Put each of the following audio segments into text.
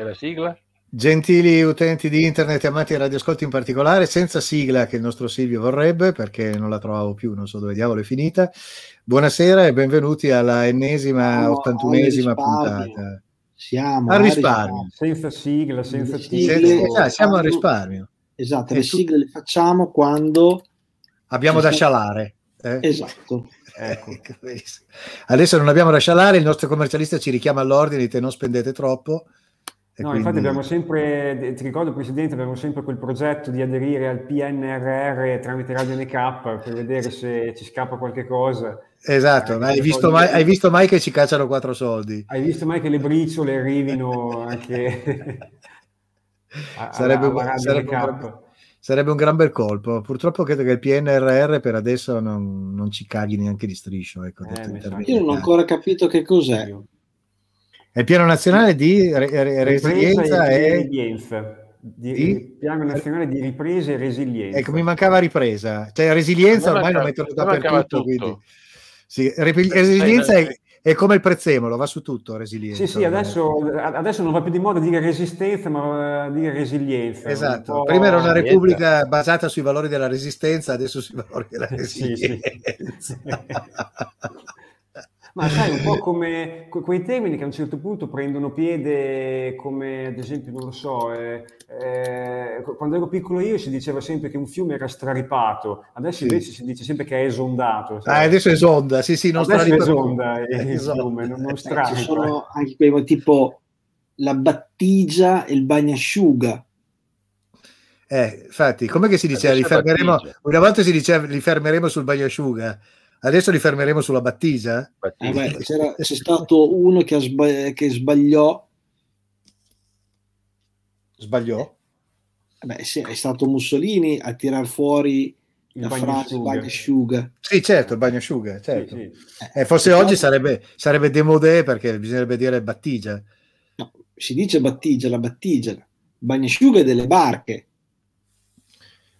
E la sigla? Gentili utenti di internet e amati radioascolti in particolare, senza sigla che il nostro Silvio vorrebbe perché non la trovavo più, non so dove diavolo è finita. Buonasera e benvenuti alla ennesima, 81esima puntata. Siamo al risparmio. Senza sigla, senza sigla. Siamo al risparmio. Esatto, le sigle le facciamo quando abbiamo da scialare. Esatto. Ecco. Adesso non abbiamo da scialare, il nostro commercialista ci richiama all'ordine, dice non spendete troppo. No, quindi... infatti abbiamo sempre, ti ricordo Presidente, abbiamo sempre quel progetto di aderire al PNRR tramite Radio NK per vedere se ci scappa qualche cosa. Esatto, ma hai visto mai che ci cacciano 4 soldi? Hai visto mai che le briciole arrivino anche sarebbe un gran bel colpo. Purtroppo credo che il PNRR per adesso non ci caghi neanche di striscio. Ecco, io non ho ancora capito che cos'è. È il piano nazionale di ripresa e resilienza. Piano nazionale di ripresa e resilienza. Ecco, mi mancava ripresa. Cioè resilienza ormai lo mettono dappertutto. Quindi. Sì, resilienza è come il prezzemolo, va su tutto resilienza. Sì, adesso non va più di moda dire resistenza, ma dire resilienza. Esatto, prima era una repubblica basata sui valori della resistenza, adesso sui valori della resilienza. Sì. Ma sai, un po' come quei termini che a un certo punto prendono piede, come ad esempio, non lo so, quando ero piccolo io si diceva sempre che un fiume era straripato, adesso invece si dice sempre che è esondato. Sai? Ah, adesso esonda, sì, non straripato. Adesso esonda, il fiume, non straripa. Ci sono anche quei tipo la battigia e il bagnasciuga. Infatti, com'è che si diceva? Una volta si diceva li fermeremo sul bagnasciuga. Adesso li fermeremo sulla battigia? C'è stato uno che sbagliò. Sbagliò? Sì, è stato Mussolini a tirar fuori la frase bagnasciuga. Sì, certo, il bagnasciuga. Certo. Sì. Forse oggi sarebbe demodé perché bisognerebbe dire battigia. No, si dice battigia, la battigia. Bagnasciuga è delle barche.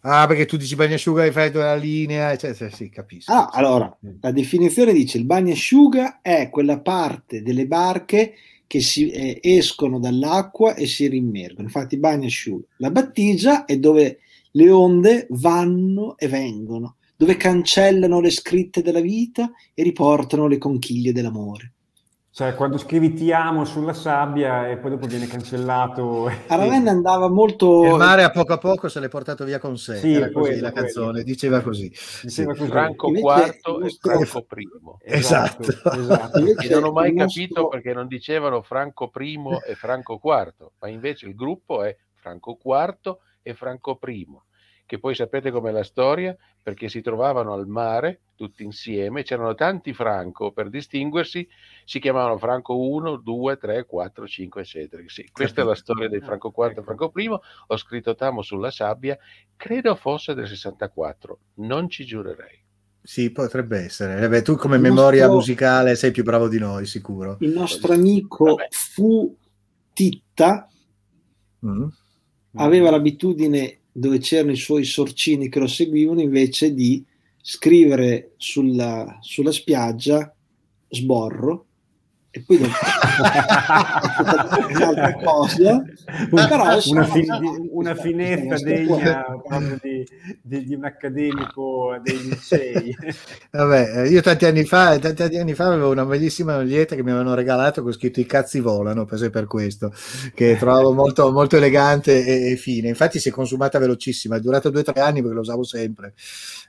Ah, perché tu dici bagnasciuga e fai la linea, eccetera. Sì, capisco. Ah, allora, la definizione dice il bagnasciuga è quella parte delle barche che si escono dall'acqua e si rimergono. Infatti bagnasciuga. La battigia è dove le onde vanno e vengono, dove cancellano le scritte della vita e riportano le conchiglie dell'amore. Cioè, quando scrivi ti amo sulla sabbia e poi dopo viene cancellato. A Ravenna andava molto. Il mare a poco se l'è portato via con sé. Sì, era così, la canzone diceva così. Franco IV e Franco primo. Esatto. E non ho mai capito perché non dicevano Franco primo e Franco IV, ma invece il gruppo è Franco IV e Franco primo. Che poi sapete com'è la storia, perché si trovavano al mare tutti insieme, c'erano tanti Franco, per distinguersi si chiamavano Franco 1, 2, 3, 4, 5, eccetera. Sì, questa è la storia dei Franco IV e Franco I, ho scritto T'amo sulla sabbia, credo fosse del 64, non ci giurerei. Sì, potrebbe essere. Beh, tu come memoria musicale sei più bravo di noi, sicuro. Il nostro amico fu Titta, aveva l'abitudine dove c'erano i suoi sorcini che lo seguivano, invece di scrivere sulla spiaggia sborro e poi un'altra cosa, però una finestra degna proprio di un accademico dei licei. Vabbè, io tanti anni fa avevo una bellissima maglietta che mi avevano regalato con scritto i cazzi volano, per questo che trovavo molto, molto elegante e fine. Infatti si è consumata velocissima, è durata 2 o 3 anni perché lo usavo sempre.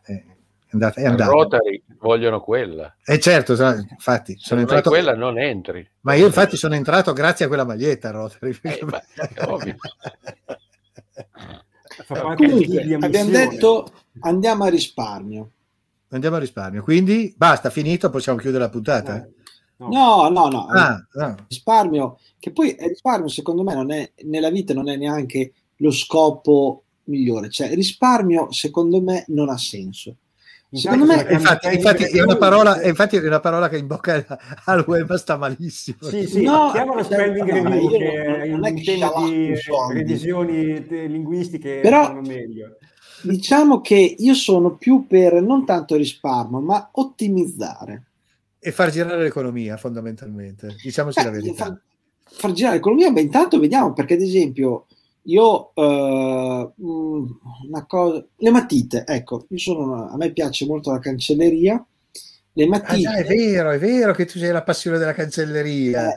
È andata. Rotary vogliono quella. Certo, infatti sono entrato. Quella non entri. Ma io infatti sono entrato grazie a quella maglietta Rotary. È ovvio. Comunque, abbiamo detto andiamo a risparmio. Quindi basta, finito, possiamo chiudere la puntata. No. Risparmio, che poi è risparmio, secondo me non è nella vita, non è neanche lo scopo migliore, cioè risparmio secondo me non ha senso. Secondo me infatti è una parola che in bocca al web sta malissimo. Sì, no, chiamo lo spending review che in un tema di revisioni linguistiche però meglio. Diciamo che io sono più per non tanto risparmio, ma ottimizzare e far girare l'economia fondamentalmente, diciamoci la verità. far girare l'economia, ma intanto vediamo, perché ad esempio io una cosa, le matite, ecco, io sono, a me piace molto la cancelleria, le matite. Ah, già, è vero che tu sei la passione della cancelleria.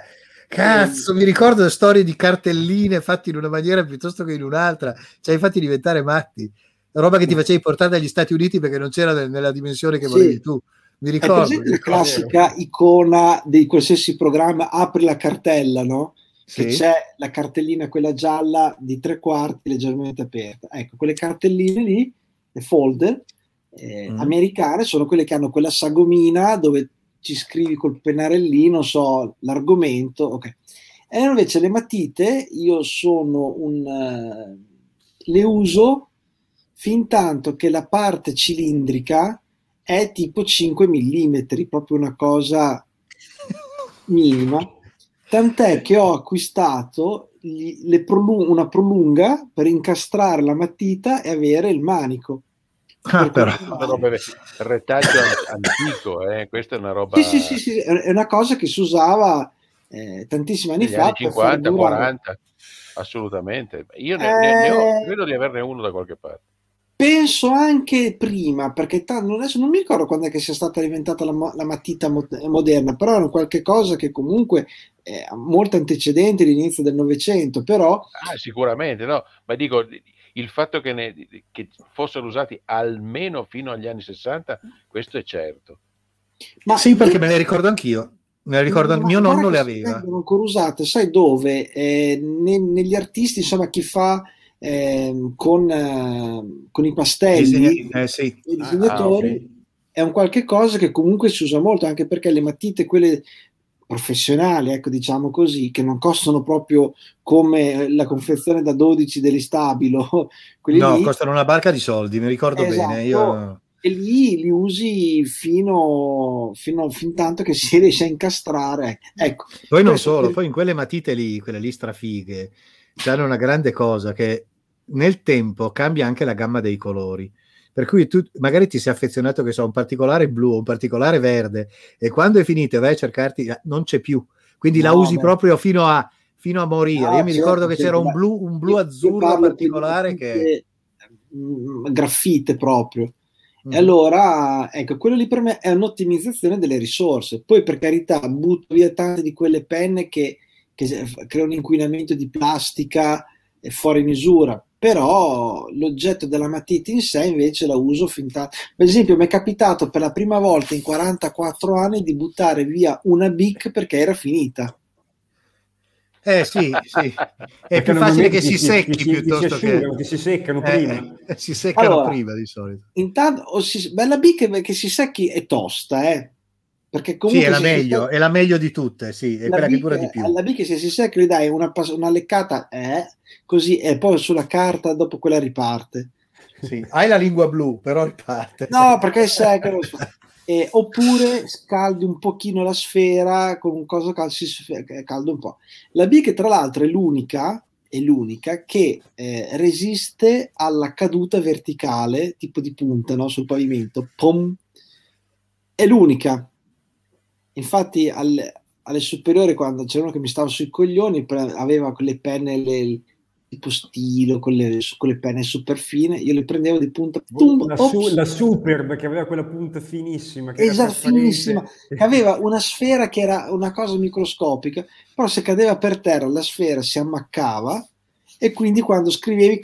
Cazzo, mi ricordo storie di cartelline fatte in una maniera piuttosto che in un'altra, ci hai fatti diventare matti, roba che ti facevi portare dagli Stati Uniti perché non c'era nella dimensione che volevi tu. Mi ricordo, la classica icona di qualsiasi programma, apri la cartella, no? Sì. Che c'è la cartellina quella gialla di 3/4 leggermente aperta, ecco, quelle cartelline lì, le folder americane, sono quelle che hanno quella sagomina dove ci scrivi col pennarellino, so, l'argomento, ok. E invece le matite io sono le uso fin tanto che la parte cilindrica è tipo 5 mm, proprio una cosa minima, tant'è che ho acquistato una prolunga per incastrare la matita e avere il manico. Ah, però il retaggio antico, questa è una roba. Sì, è una cosa che si usava tantissimi anni fa, 50, 40, assolutamente. Io ne ho, credo di averne uno da qualche parte. Penso anche prima, perché adesso non mi ricordo quando è che sia stata inventata la matita moderna, però era qualche cosa che comunque ha molto antecedente all'inizio del Novecento, però... Ah, sicuramente, no, ma dico... Il fatto che fossero usati almeno fino agli anni 60, questo è certo. Ma sì, perché me le ricordo anch'io. Me le ricordo, mio nonno le aveva. Vengono ancora usate, sai dove? Negli artisti, insomma, chi fa con i pastelli, i disegnatori, okay. È un qualche cosa che comunque si usa molto, anche perché le matite, quelle professionali, ecco, diciamo così, che non costano proprio come la confezione da 12 dell'Istabilo. No, lì costano una barca di soldi, mi ricordo, esatto, bene. Io... E lì li usi fin tanto che si riesce a incastrare. Ecco. Poi non solo, poi in quelle matite lì, quelle lì strafighe, c'hanno una grande cosa, che nel tempo cambia anche la gamma dei colori. Per cui tu magari ti sei affezionato, che so, a un particolare blu, un particolare verde, e quando è finito vai a cercarti, non c'è più, quindi la usi proprio fino a morire. Io mi ricordo che c'era un blu azzurro particolare che graffite proprio. E allora, ecco, quello lì per me è un'ottimizzazione delle risorse. Poi, per carità, butto via tante di quelle penne che creano inquinamento di plastica fuori misura, però l'oggetto della matita in sé invece la uso fin tanto. Per esempio, mi è capitato per la prima volta in 44 anni di buttare via una Bic perché era finita. Sì. È più facile che si secchi piuttosto che si seccano prima. Si seccano prima di solito. Intanto, bella Bic che si secchi è tosta, perché comunque sì, è la meglio di tutte, sì, è quella che dura di più. Alla Bic, se si secca, gli dai una leccata, così, e poi sulla carta dopo quella riparte. Sì, hai la lingua blu, però riparte. No, perché è secca. Oppure scaldi un pochino la sfera con un coso caldo, caldo un po'. La Bic, tra l'altro, è l'unica che resiste alla caduta verticale, tipo di punta, no, sul pavimento. Pom. È l'unica. Infatti alle superiori, quando c'era uno che mi stava sui coglioni, aveva quelle penne tipo stilo con le penne super fine, io le prendevo di punta, la Superb, che aveva quella punta finissima, che esatto, finissima, che aveva una sfera che era una cosa microscopica, però se cadeva per terra la sfera si ammaccava, e quindi quando scrivevi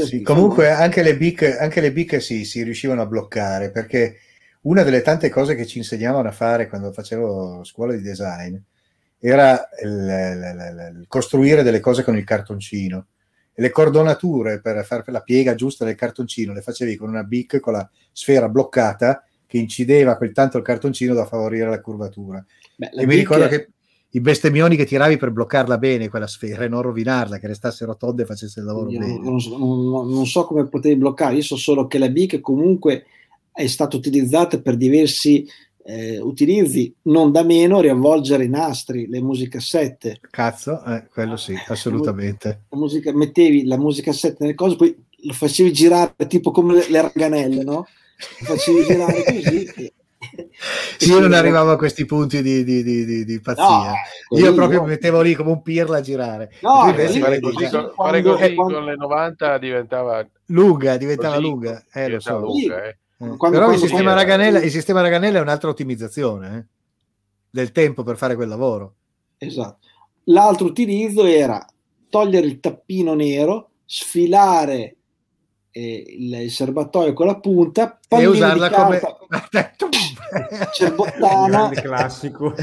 sì, comunque anche le Bic si riuscivano a bloccare, perché una delle tante cose che ci insegnavano a fare quando facevo scuola di design era il costruire delle cose con il cartoncino, e le cordonature per fare la piega giusta del cartoncino le facevi con una Bic con la sfera bloccata, che incideva quel tanto il cartoncino da favorire la curvatura. E mi ricordo che i bestemmioni che tiravi per bloccarla bene quella sfera e non rovinarla, che restasse rotonda e facesse il lavoro bene. Non so come potevi bloccare, io so solo che la Bic comunque è stata utilizzata per diversi utilizzi, non da meno riavvolgere i nastri, le musicassette. Cazzo, quello sì, assolutamente. Mettevi la musicassette nel coso, poi lo facevi girare tipo come le raganelle, no? Lo facevi girare così Sì, io non arrivavo a questi punti di pazzia. No, io proprio mi mettevo lì come un pirla a girare. No, fare così con le 90 diventava lunga, lunga. Lo so. Lunga, Però il sistema Raganella è un'altra ottimizzazione del tempo per fare quel lavoro. Esatto. L'altro utilizzo era togliere il tappino nero, sfilare il serbatoio con la punta e usarla come cerbottana. Classico.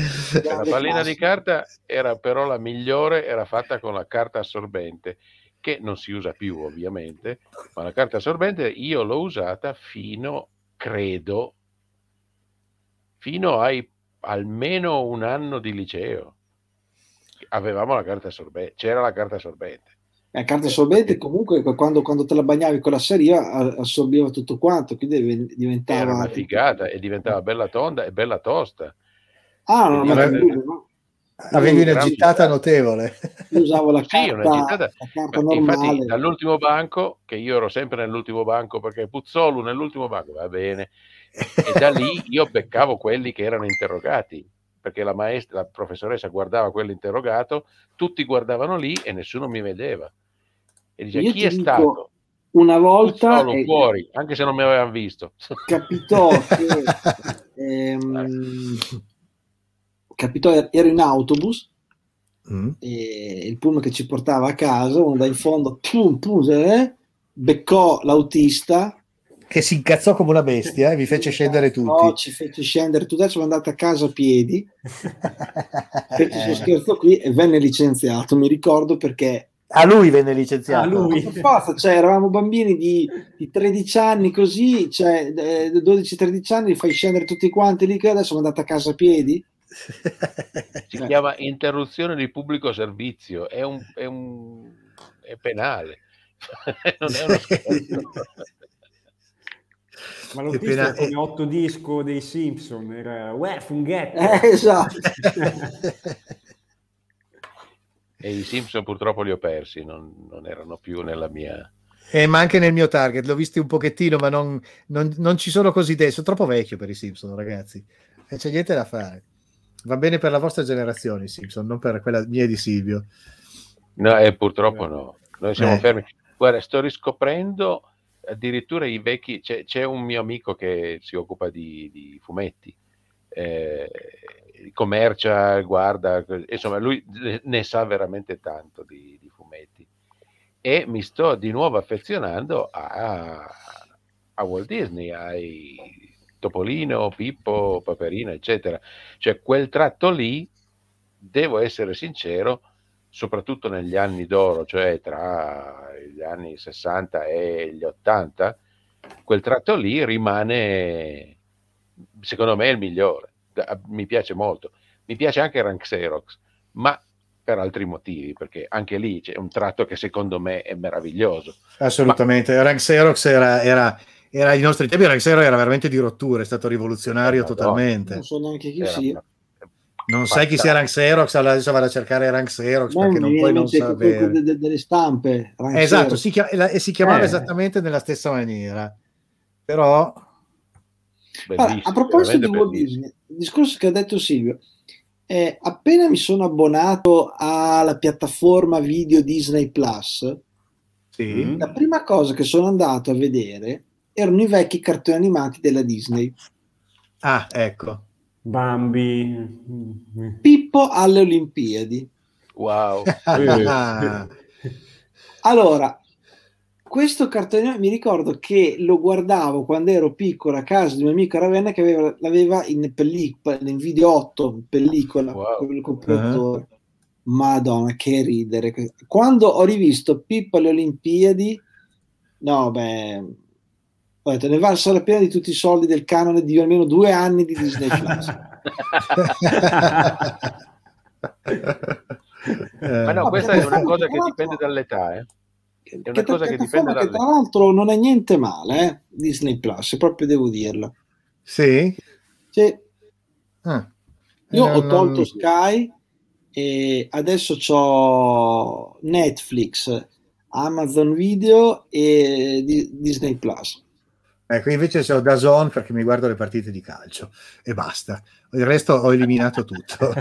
La pallina di carta era però la migliore, era fatta con la carta assorbente, che non si usa più ovviamente, ma la carta assorbente io l'ho usata fino ai almeno un anno di liceo. Avevamo la carta assorbente, c'era la carta assorbente. La carta assorbente comunque quando te la bagnavi con la saliva assorbiva tutto quanto, quindi diventava... Era una figata e diventava bella tonda e bella tosta. Ah, no, avevi una gittata notevole. Io usavo la carta, una gittata. La carta normale. Infatti dall'ultimo banco, che io ero sempre nell'ultimo banco perché Puzzolu nell'ultimo banco, va bene, e da lì io beccavo quelli che erano interrogati. Perché la maestra, la professoressa guardava quello interrogato, tutti guardavano lì e nessuno mi vedeva. E diceva: io chi è stato? Una volta fuori, anche se non mi avevano visto. Capitò che ero in autobus e il pullman che ci portava a casa, uno da in fondo beccò l'autista, che si incazzò come una bestia e vi fece scendere tutti. No, ci fece scendere tutti, adesso sono andato a casa a piedi, fece questo scherzo qui e venne licenziato, mi ricordo, perché... A lui venne licenziato? A lui. Cioè, eravamo bambini di 13 anni così, cioè 12-13 anni, li fai scendere tutti quanti lì, che adesso sono andato a casa a piedi. Si chiama interruzione di pubblico servizio, è penale, non è uno scherzo. Ma l'autista è come 8 disco dei Simpson, era funghetto. Esatto. E i Simpson purtroppo li ho persi, non erano più nella mia... ma anche nel mio target, l'ho visti un pochettino, ma non ci sono così sono troppo vecchio per i Simpson, ragazzi. E c'è niente da fare. Va bene per la vostra generazione i Simpson, non per quella mia di Silvio. No, purtroppo no. Noi siamo fermi. Guarda, sto riscoprendo... addirittura i vecchi, c'è un mio amico che si occupa di fumetti, commercia, guarda, insomma lui ne sa veramente tanto di fumetti, e mi sto di nuovo affezionando a Walt Disney, ai Topolino, Pippo, Paperina eccetera, cioè quel tratto lì, devo essere sincero, soprattutto negli anni d'oro, cioè tra gli anni 60 e gli 80, quel tratto lì rimane, secondo me, il migliore. Mi piace molto. Mi piace anche Rank Xerox, ma per altri motivi, perché anche lì c'è un tratto che secondo me è meraviglioso. Assolutamente. Rank Xerox era i nostri tempi, Rank Xerox era veramente di rottura, è stato rivoluzionario totalmente. Non so neanche chi sia. Non sai chi sia Rank Xerox, adesso vado a cercare Rank Xerox perché non sapere. Delle stampe. Rank esatto, si chiamava esattamente nella stessa maniera. Però... Allora, a proposito di Walt Disney, il discorso che ha detto Silvio, appena mi sono abbonato alla piattaforma video Disney Plus, la prima cosa che sono andato a vedere erano i vecchi cartoni animati della Disney. Ah, ecco. Bambi, Pippo alle Olimpiadi. Wow. Allora, questo cartone mi ricordo che lo guardavo quando ero piccolo a casa di un amico a Ravenna che l'aveva in video 8 in pellicola con il computer. Madonna, che ridere quando ho rivisto Pippo alle Olimpiadi. No, beh, ho detto, ne valsa la pena di tutti i soldi del canone di almeno 2 anni di Disney Plus. Ma no, questa è una cosa che dipende dall'età, È una cosa che dipende dall'età. Tra l'altro non è niente male, Disney Plus, proprio devo dirlo. Sì? Sì. Ah. Io ho tolto Sky e adesso c'ho Netflix, Amazon Video e Disney Plus. Ecco, invece sono da zone perché mi guardo le partite di calcio e basta. Il resto ho eliminato tutto.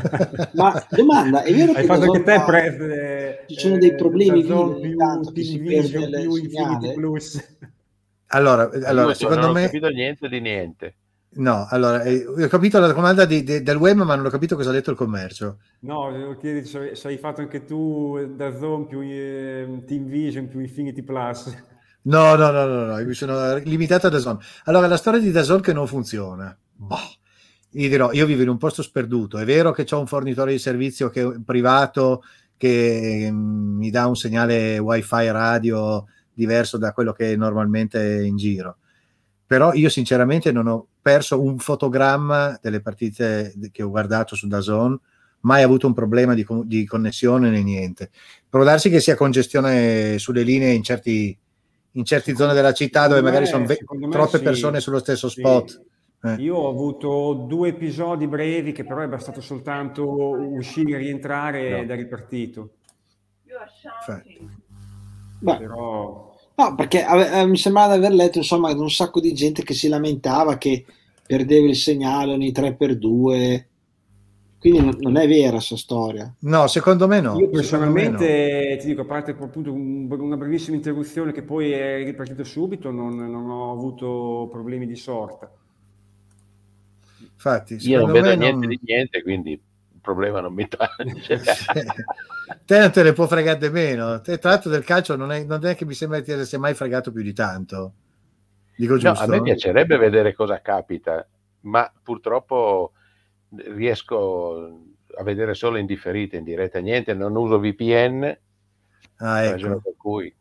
Ma domanda, è vero che hai fatto anche te ci sono dei problemi che si perde il segnale? Allora secondo me non ho capito niente di niente. No, allora, ho capito la domanda del web, ma non ho capito cosa ha detto il commercio. No, chiedi se hai fatto anche tu da Zone più Team Vision più Infinity Plus. No, mi sono limitato a DAZN. Allora, la storia di DAZN che non funziona. Gli dirò, io vivo in un posto sperduto. È vero che c'ho un fornitore di servizio privato che mi dà un segnale wifi radio diverso da quello che è normalmente in giro. Però io sinceramente non ho perso un fotogramma delle partite che ho guardato su DAZN, mai avuto un problema di connessione né niente. Può darsi che sia congestione sulle linee in certe zone della città dove magari sono troppe persone sullo stesso spot. Io ho avuto 2 episodi brevi che però è bastato soltanto uscire, rientrare ed è ripartito. Però... No, perché mi sembrava di aver letto insomma un sacco di gente che si lamentava che perdeva il segnale ogni 3x2, quindi non è vera sta storia. No, secondo me no. Io personalmente ti dico, a parte appunto una brevissima interruzione che poi è ripartito subito, non ho avuto problemi di sorta. Infatti io non vedo niente di niente, quindi il problema non mi tange. Te non te ne può fregare di meno. Te, tra l'altro del calcio non è che mi sembra che ti sia mai fregato più di tanto. Dico giusto? No, a me piacerebbe vedere cosa capita, ma purtroppo riesco a vedere solo in differita, in diretta niente, non uso VPN, ecco. Per cui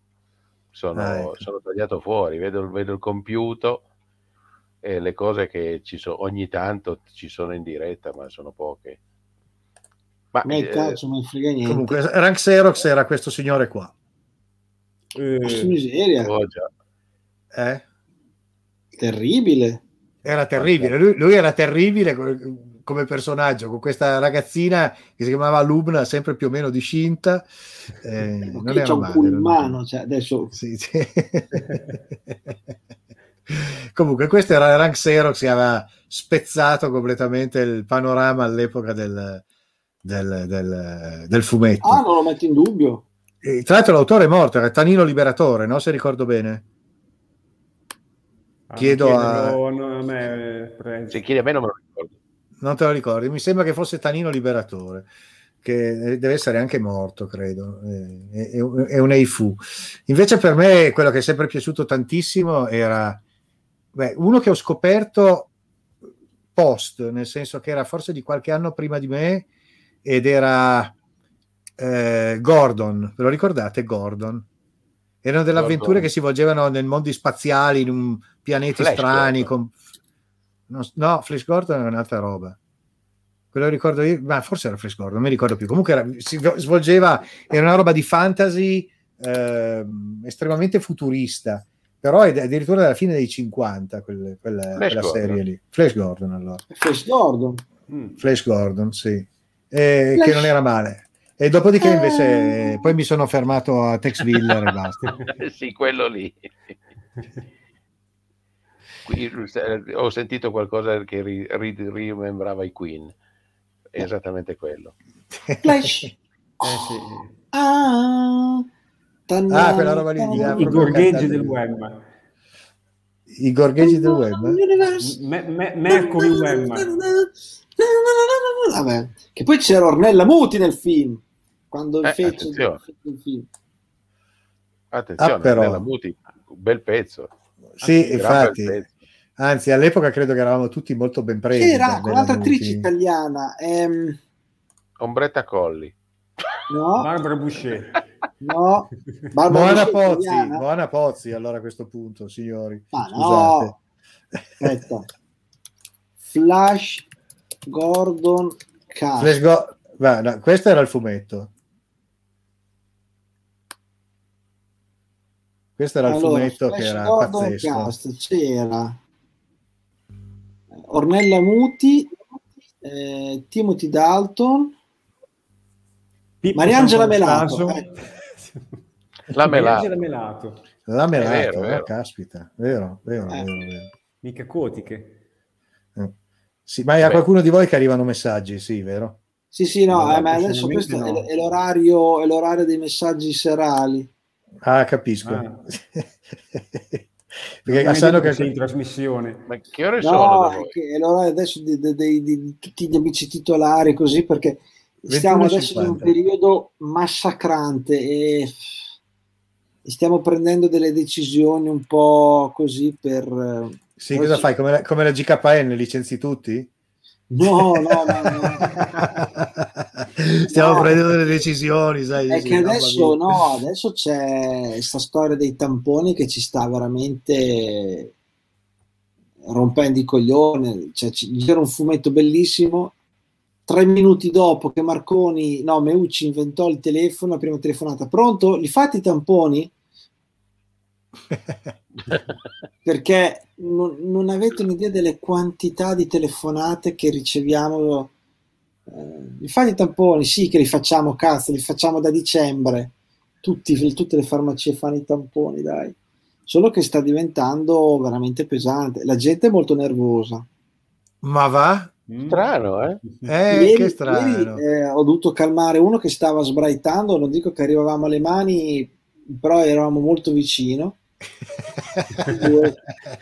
sono tagliato fuori, vedo il computer e le cose che ci sono ogni tanto ci sono in diretta, ma sono poche. Ma il calcio non frega niente. Comunque Rank Xerox era questo signore qua. Miseria. Terribile. Era terribile, lui era terribile come personaggio, con questa ragazzina che si chiamava Lubna, sempre più o meno discinta. Non era male, pullman, cioè, adesso... Sì. Comunque questo era Rank Xerox che aveva spezzato completamente il panorama all'epoca del fumetto. Ah, non lo metto in dubbio. E, tra l'altro l'autore è morto, era Tanino Liberatore, no? Se ricordo bene. Chiedi a me, non me lo ricordo. Non te lo ricordi? Mi sembra che fosse Tanino Liberatore, che deve essere anche morto, credo. È un eifu. Invece per me quello che è sempre piaciuto tantissimo era uno che ho scoperto post, nel senso che era forse di qualche anno prima di me, ed era Gordon. Ve lo ricordate? Gordon? Erano delle avventure che si volgevano nel mondo spaziale, in un pianeti Flash strani. No, Flash Gordon era un'altra roba. Quello ricordo io, ma forse era Flash Gordon, non mi ricordo più. Comunque si svolgeva, era una roba di fantasy estremamente futurista, però è addirittura dalla fine dei 50, quella serie lì. Flash Gordon, allora. Flash Gordon? Flash Gordon, sì. Che non era male. E dopodiché invece poi mi sono fermato a Tex Willer e basta. Sì, quello lì. Qui, ho sentito qualcosa che rimembrava i Queen. È esattamente quello. Flash. Sì. Ah, quella roba lì. I gorgheggi del web. I gorgheggi del web? Mercury web. Vabbè. Che poi c'era Ornella Muti nel film. Quando fece il film. Attenzione, Ornella Muti, un bel pezzo. Sì, anzi, infatti. Pezzo. Anzi, all'epoca credo che eravamo tutti molto ben presi. Era un'altra attrice italiana. Ombretta Colli. No. Barbara Boucher. No. Barbara Buona Pozzi, allora a questo punto, signori. Ma scusate. No. Aspetta. Flash Gordon Carlin. No, questo era il fumetto. Questo era il fumetto che era Gordon pazzesco. C'era Ornella Muti, Timothy Dalton, Mariangela Melato. La Melato. Ramelato, vero. Caspita, vero. Mica quotiche. Sì, ma a qualcuno di voi che arrivano messaggi, sì, vero? Sì, no, ma adesso questo no. È l'orario dei messaggi serali. Ah, capisco. Ah. Perché sanno che sei in trasmissione. Ma che ore sono? È l'orario adesso di tutti gli amici titolari, così, perché stiamo adesso in un periodo massacrante e stiamo prendendo delle decisioni un po' così per... Sì, cosa fai? Come la GKN, licenzi tutti? No. Stiamo prendendo delle decisioni, sai? È che adesso c'è questa storia dei tamponi che ci sta veramente rompendo i coglioni. Cioè, c'era un fumetto bellissimo. 3 minuti dopo che Meucci inventò il telefono, la prima telefonata, pronto? Li fate i tamponi? Perché non avete un'idea delle quantità di telefonate che riceviamo. Li fate i tamponi? Sì, che li facciamo, cazzo, li facciamo da dicembre. Tutte le farmacie fanno i tamponi, dai. Solo che sta diventando veramente pesante. La gente è molto nervosa. Ma va? Strano, eh? Che strano. Ieri, ho dovuto calmare uno che stava sbraitando, non dico che arrivavamo alle mani, però eravamo molto vicino.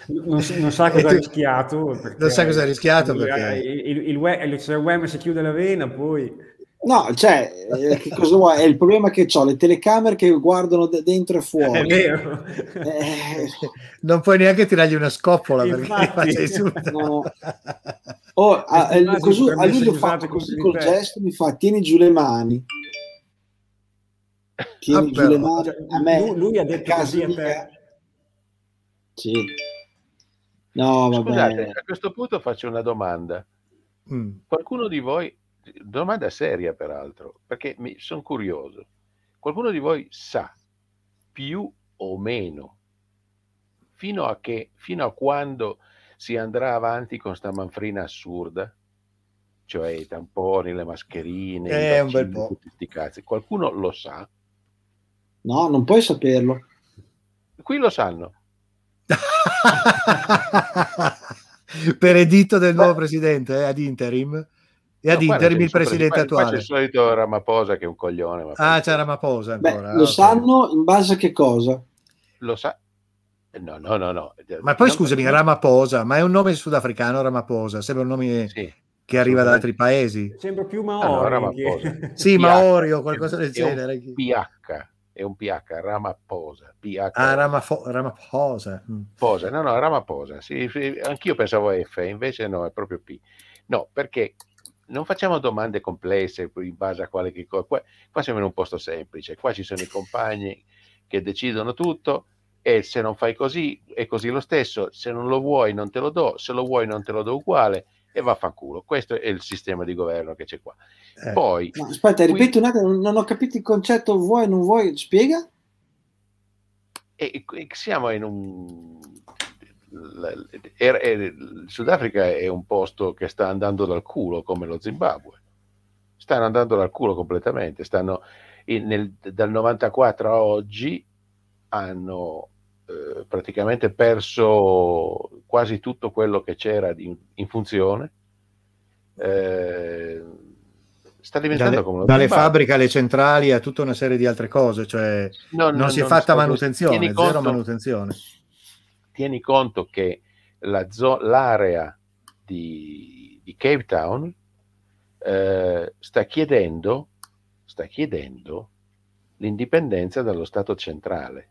non sa cosa ha rischiato, perché non sa cosa ha rischiato, perché il web si chiude la vena, poi no, cioè che cosa vuoi? È il problema che ho le telecamere che guardano dentro e fuori, è vero. Non puoi neanche tirargli una scopola. Infatti, perché no. A lui l'ho fatto così col gesto, mi fa tieni giù le mani. A me, lui ha detto così a te. Sì. No, vabbè. Scusate, a questo punto faccio una domanda. Qualcuno di voi, domanda seria peraltro, perché mi sono curioso. Qualcuno di voi sa più o meno fino a quando si andrà avanti con sta manfrina assurda? Cioè i tamponi, le mascherine, i vaccini, un bel po'. Tutti sti cazzi. Qualcuno lo sa? No, non puoi saperlo. Qui lo sanno. Per editto del nuovo presidente, ad interim. E ad interim il presidente attuale. C'è il solito Ramaphosa che è un coglione. C'è Ramaphosa ancora. Lo sanno in base a che cosa? Lo sa? No. Ma poi scusami, Ramaphosa, ma è un nome sudafricano Ramaphosa? Sembra un nome... Sì. Che arriva da altri paesi, sembra più Maori. Sì, Maori o qualcosa del genere. È un PH, Ramaphosa. Ramaphosa. No, Ramaphosa. Sì, anch'io pensavo F, invece no, è proprio P. No, perché non facciamo domande complesse in base a quale che cosa. Qua sembra un posto semplice. Qua ci sono i compagni che decidono tutto. E se non fai così, è così lo stesso. Se non lo vuoi, non te lo do. Se lo vuoi, non te lo do uguale. E vaffanculo, questo è il sistema di governo che c'è qua. Poi no, aspetta, ripeto un attimo, non ho capito il concetto. Vuoi, non vuoi, spiega? E siamo in un... Il Sudafrica è un posto che sta andando dal culo, come lo Zimbabwe. Stanno andando dal culo completamente. Dal 94 a oggi hanno... praticamente perso quasi tutto quello che c'era in funzione, sta diventando come dalle fabbriche alle centrali a tutta una serie di altre cose, cioè non si è fatta manutenzione, zero manutenzione. Tieni conto che l'area di Cape Town sta chiedendo l'indipendenza dallo Stato centrale.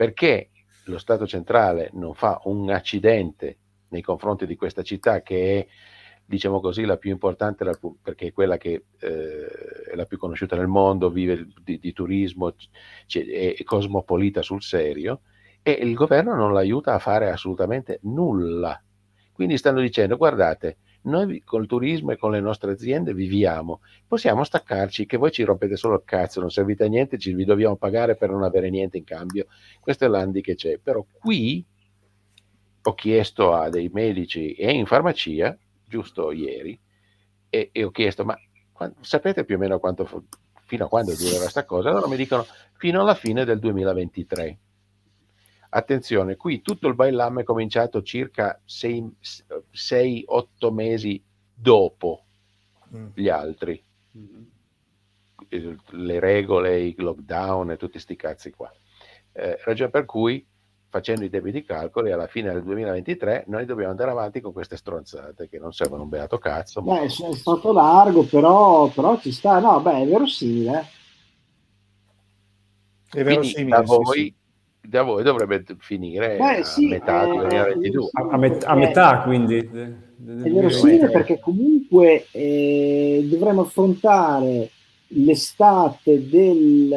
Perché lo Stato centrale non fa un accidente nei confronti di questa città che è, diciamo così, la più importante, perché è quella che è la più conosciuta nel mondo, vive di turismo, è cosmopolita sul serio, e il governo non l'aiuta a fare assolutamente nulla. Quindi stanno dicendo, guardate, noi col turismo e con le nostre aziende viviamo, possiamo staccarci, che voi ci rompete solo il cazzo, non servite a niente, vi dobbiamo pagare per non avere niente in cambio. Questo è l'andi che c'è. Però qui ho chiesto a dei medici e in farmacia giusto ieri e ho chiesto, ma sapete più o meno fino a quando durerà sta cosa? Allora mi dicono fino alla fine del 2023. Attenzione, qui tutto il bailam è cominciato circa 6-8 mesi dopo gli altri. Le regole, i lockdown e tutti sti cazzi qua. Ragione per cui, facendo i debiti calcoli, alla fine del 2023 noi dobbiamo andare avanti con queste stronzate che non servono un beato cazzo. Beh, è stato largo, però ci sta. No, beh, è verosimile. È verosimile. Da voi dovrebbe finire metà 2022. A metà, quindi. È verosimile perché comunque dovremo affrontare l'estate del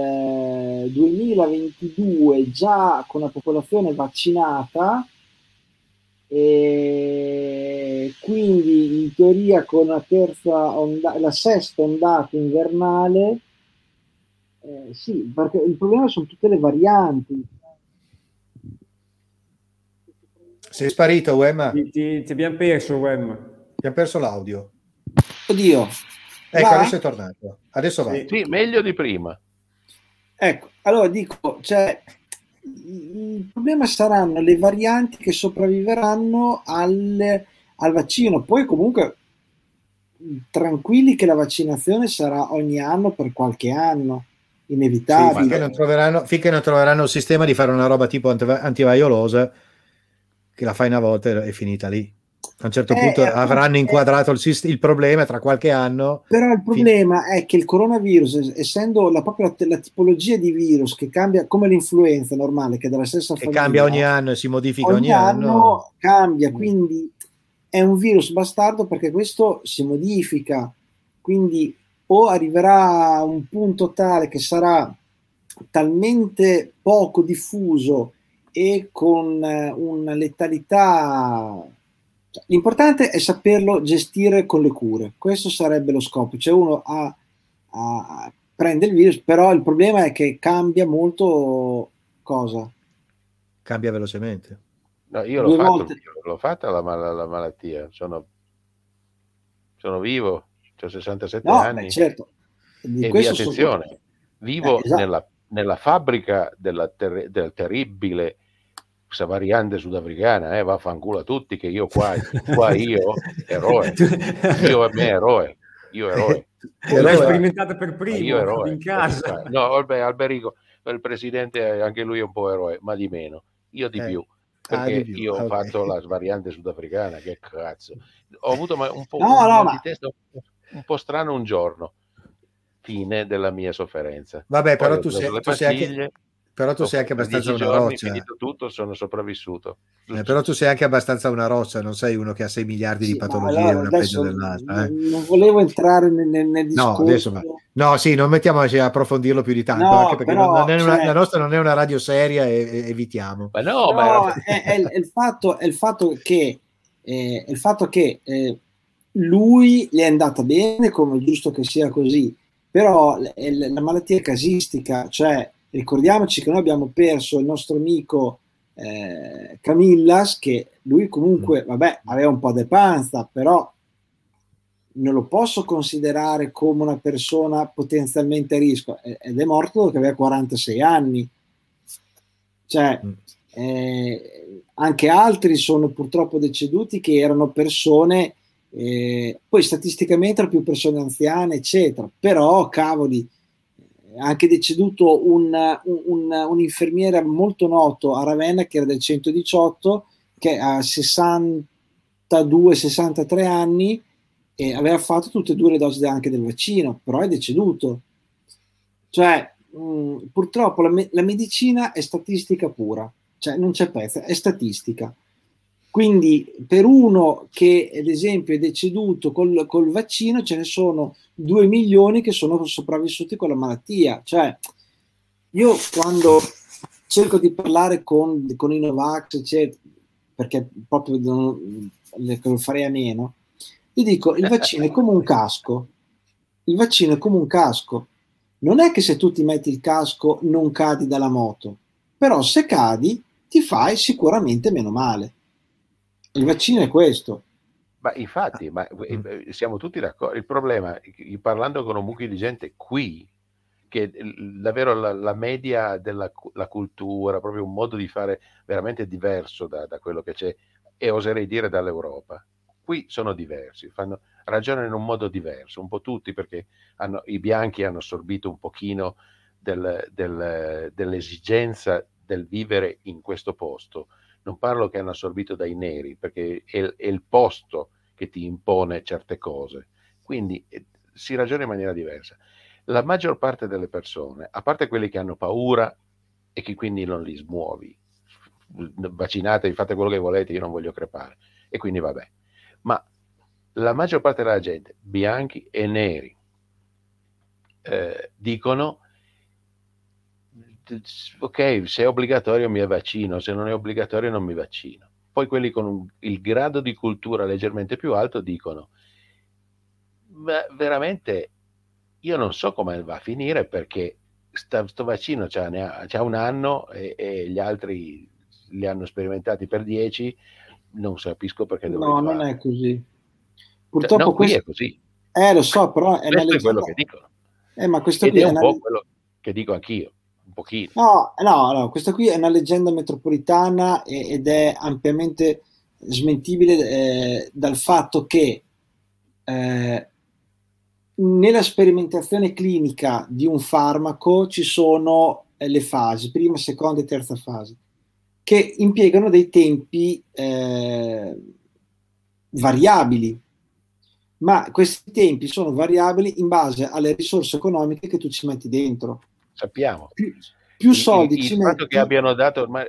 2022 già con la popolazione vaccinata e quindi in teoria con la sesta ondata invernale, sì, perché il problema sono tutte le varianti. Sei sparito, Wem? Ti abbiamo perso, Wem. Ti abbiamo perso l'audio. Oddio. Ecco, adesso è tornato. Adesso va. Sì, meglio di prima. Ecco, allora dico, cioè, il problema saranno le varianti che sopravviveranno al vaccino. Poi comunque tranquilli che la vaccinazione sarà ogni anno per qualche anno, inevitabile. Sì, finché non troveranno il sistema di fare una roba tipo antivaiolosa, che la fai una volta e è finita lì. A un certo punto avranno inquadrato il problema tra qualche anno. Però il problema è che il coronavirus, essendo la tipologia di virus che cambia, come l'influenza normale, che è della stessa famiglia, che cambia ogni anno e si modifica ogni anno. Cambia, quindi è un virus bastardo perché questo si modifica. Quindi o arriverà a un punto tale che sarà talmente poco diffuso e con una letalità. L'importante è saperlo gestire con le cure, questo sarebbe lo scopo, cioè uno prende il virus, però il problema è che cambia molto cosa? Cambia velocemente. No, io l'ho fatta la malattia, sono vivo, ho 67 anni, certo. E via, attenzione, vivo esatto. nella fabbrica del terribile questa variante sudafricana, vaffanculo a tutti che io qua io eroe. L'hai sperimentato per primo, io eroe in casa. No, vabbè, Alberico, il presidente, anche lui è un po' eroe, ma di meno, io di più, perché io ho fatto la variante sudafricana, che cazzo. Ho avuto un po' di testa un po' strano un giorno, fine della mia sofferenza. Vabbè, poi però tu sei anche abbastanza una roccia. Ho finito tutto, sono sopravvissuto. Però tu sei anche abbastanza una roccia, non sei uno che ha 6 miliardi di patologie, allora, una peggio dell'altra. Non volevo entrare nel discorso. No, adesso non mettiamoci a approfondirlo più di tanto, anche perché però, la nostra non è una radio seria e evitiamo. Ma no, il fatto che lui gli è andata bene, come è giusto che sia così, però la malattia è casistica, cioè ricordiamoci che noi abbiamo perso il nostro amico Camillas, che lui comunque aveva un po' di panza, però non lo posso considerare come una persona potenzialmente a rischio, ed è morto che aveva 46 anni. Cioè, anche altri sono purtroppo deceduti che erano persone, poi statisticamente erano più persone anziane, eccetera, però cavoli, anche deceduto un infermiere molto noto a Ravenna che era del 118, che ha 62-63 anni e aveva fatto tutte e due le dosi anche del vaccino, però è deceduto. Cioè purtroppo la medicina è statistica pura, cioè non c'è pezzo, è statistica. Quindi per uno che ad esempio è deceduto col vaccino ce ne sono 2 milioni che sono sopravvissuti con la malattia. Cioè io quando cerco di parlare con i Novax, cioè, perché proprio lo farei a meno, gli dico il vaccino è come un casco, non è che se tu ti metti il casco non cadi dalla moto, però se cadi ti fai sicuramente meno male. Il vaccino è questo. Ma infatti, siamo tutti d'accordo. Il problema, parlando con un mucchio di gente qui, che davvero la media della la cultura, proprio un modo di fare veramente diverso da quello che c'è, e oserei dire dall'Europa. Qui sono diversi, ragionano in un modo diverso, un po' tutti, perché i bianchi hanno assorbito un pochino dell'esigenza del vivere in questo posto. Non parlo che hanno assorbito dai neri, perché è il posto che ti impone certe cose, quindi si ragiona in maniera diversa. La maggior parte delle persone, a parte quelli che hanno paura e che quindi non li smuovi, vaccinatevi, fate quello che volete, io non voglio crepare, e quindi vabbè, ma la maggior parte della gente, bianchi e neri, dicono ok, se è obbligatorio mi vaccino, se non è obbligatorio non mi vaccino. Poi quelli con il grado di cultura leggermente più alto dicono ma veramente io non so come va a finire, perché sto vaccino c'ha un anno e gli altri li hanno sperimentati per 10, non capisco perché dovrei farlo. Non è così. Purtroppo no, qui è così. Lo so, però è una leggenda. Questo è quello che dicono. Ma questo qui è un po' quello che dico anch'io, un pochino. No, questa qui è una leggenda metropolitana ed è ampiamente smentibile dal fatto che nella sperimentazione clinica di un farmaco ci sono le fasi, prima, seconda e terza fase, che impiegano dei tempi variabili, ma questi tempi sono variabili in base alle risorse economiche che tu ci metti dentro. Sappiamo. Più soldi ci metti. Il fatto che abbiano dato, ormai,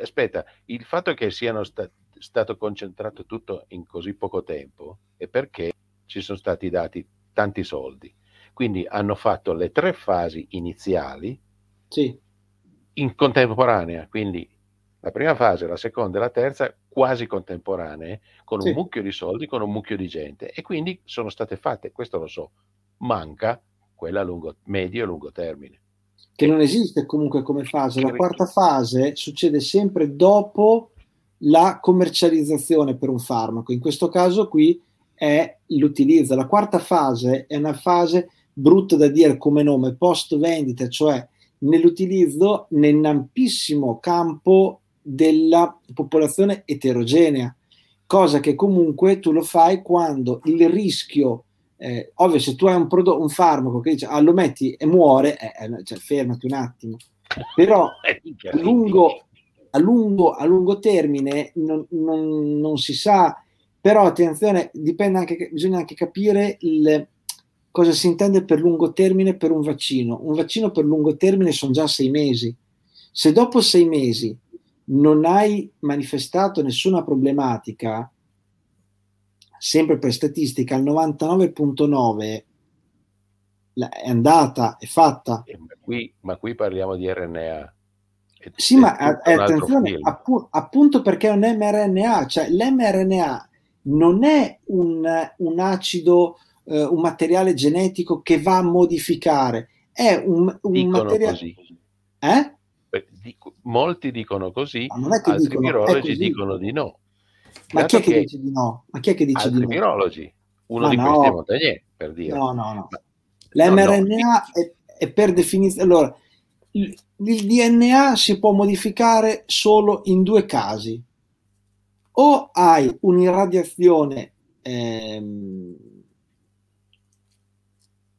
il fatto che siano stato concentrato tutto in così poco tempo è perché ci sono stati dati tanti soldi. Quindi hanno fatto le tre fasi iniziali in contemporanea, quindi la prima fase, la seconda e la terza quasi contemporanee, con un mucchio di soldi, con un mucchio di gente, e quindi sono state fatte, questo lo so. Manca quella medio e lungo termine, che non esiste comunque come fase. La quarta fase succede sempre dopo la commercializzazione per un farmaco, in questo caso qui è l'utilizzo. La quarta fase è una fase brutta da dire come nome, post vendita, cioè nell'utilizzo nell'ampissimo campo della popolazione eterogenea, cosa che comunque tu lo fai quando il rischio, ovvio, se tu hai un farmaco che dice lo metti e muore, cioè, fermati un attimo, però a lungo termine non si sa. Però attenzione, dipende anche, bisogna anche capire cosa si intende per lungo termine per un vaccino. Un vaccino per lungo termine sono già 6 mesi. Se dopo 6 mesi non hai manifestato nessuna problematica, sempre per statistica, il 99.9 è andata, è fatta. Ma qui parliamo di RNA. Sì, ma attenzione, appunto perché è un mRNA, cioè l'mRNA non è un acido, un materiale genetico che va a modificare, è un materiale. Così. Eh? Molti dicono così, ma altri virologi dicono di no. Ma chi è che dice di no? Ma chi è che dice di no? Altri virologi, uno di questi è Montagnier, per dire. No. L'mRNA è per definizione. Allora, il DNA si può modificare solo in 2 casi. O hai un'irradiazione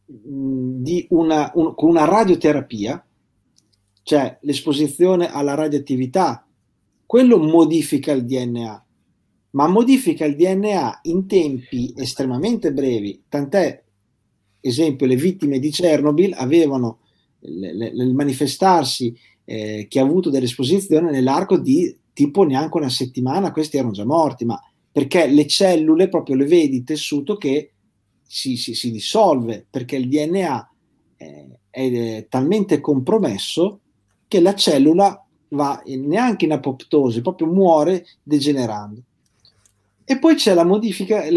di con una radioterapia, cioè l'esposizione alla radioattività, quello modifica il DNA, ma modifica il DNA in tempi estremamente brevi, tant'è, esempio, le vittime di Chernobyl avevano il manifestarsi che ha avuto dell'esposizione nell'arco di tipo neanche una settimana, questi erano già morti, ma perché le cellule proprio le vedi, il tessuto che si dissolve, perché il DNA è talmente compromesso che la cellula va neanche in apoptosi, proprio muore degenerando. E poi c'è le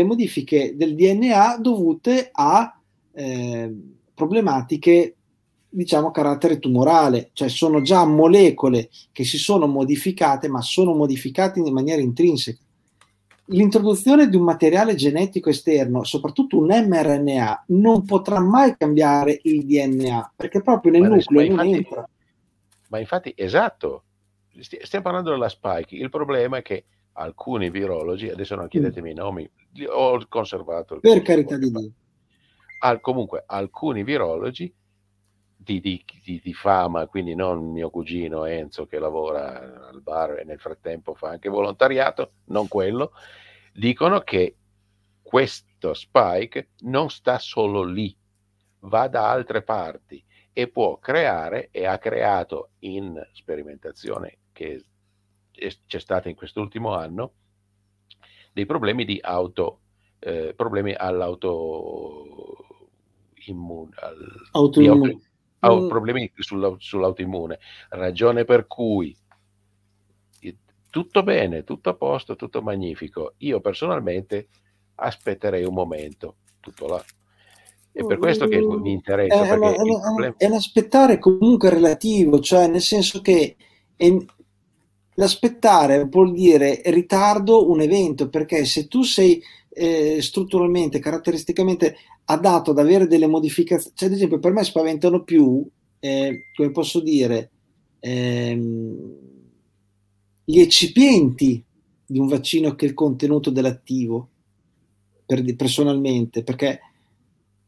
modifiche del DNA dovute a problematiche, diciamo, carattere tumorale, cioè sono già molecole che si sono modificate, ma sono modificate in maniera intrinseca. l'introduzione di un materiale genetico esterno, soprattutto un mRNA, non potrà mai cambiare il DNA, perché proprio nel nucleo non entra. Ma infatti, esatto, stiamo parlando della spike. Il problema è che alcuni virologi, adesso non chiedetemi i nomi, li ho conservato. Per carità di Dio. Comunque, alcuni virologi di fama, quindi non mio cugino Enzo che lavora al bar e nel frattempo fa anche volontariato, non quello, dicono che questo spike non sta solo lì, va da altre parti e può creare, e ha creato in sperimentazione che c'è stata in quest'ultimo anno, dei problemi di problemi problemi sull'autoimmune, ragione per cui tutto bene, tutto a posto, tutto magnifico. Io personalmente aspetterei un momento, tutto là. È per questo che mi interessa. È l'aspettare comunque relativo, cioè nel senso che l'aspettare vuol dire ritardo un evento, perché se tu sei strutturalmente, caratteristicamente adatto ad avere delle modificazioni, cioè ad esempio per me spaventano più come posso dire gli eccipienti di un vaccino che il contenuto dell'attivo, personalmente, perché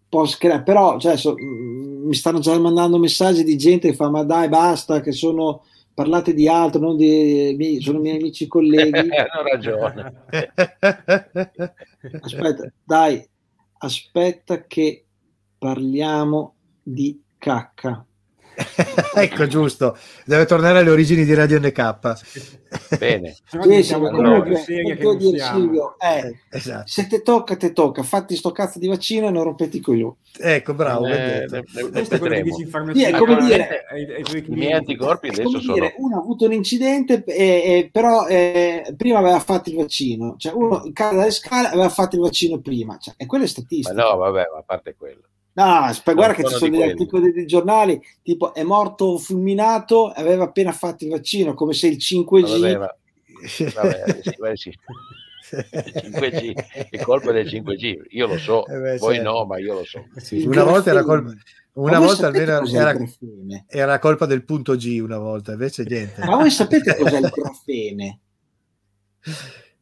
posso creare, però cioè, mi stanno già mandando messaggi di gente che fa ma dai basta che sono parlate di altro, non di sono miei amici colleghi. Hanno ragione. Aspetta che parliamo di cacca. Ecco, giusto. Deve tornare alle origini di Radio NK. Bene. Esatto. Se te tocca, fatti sto cazzo di vaccino e non rompete i coglioni. Ecco, bravo. Questo è quello che dici in farmacia. I miei anticorpi adesso sono... uno ha avuto un incidente, però prima aveva fatto il vaccino. Cioè, uno in casa dalle scale aveva fatto il vaccino prima. Cioè, e quello è statistica. Ma no, vabbè, ma a parte quello. No, guarda che ci sono degli articoli di giornali tipo è morto fulminato, aveva appena fatto il vaccino, come se il 5G sì. 5G, è colpa del 5G, io lo so, voi certo. No, ma io lo so. Sì, una volta era colpa, una volta almeno era colpa del punto G una volta, invece niente. Ma voi sapete cos'è il grafene?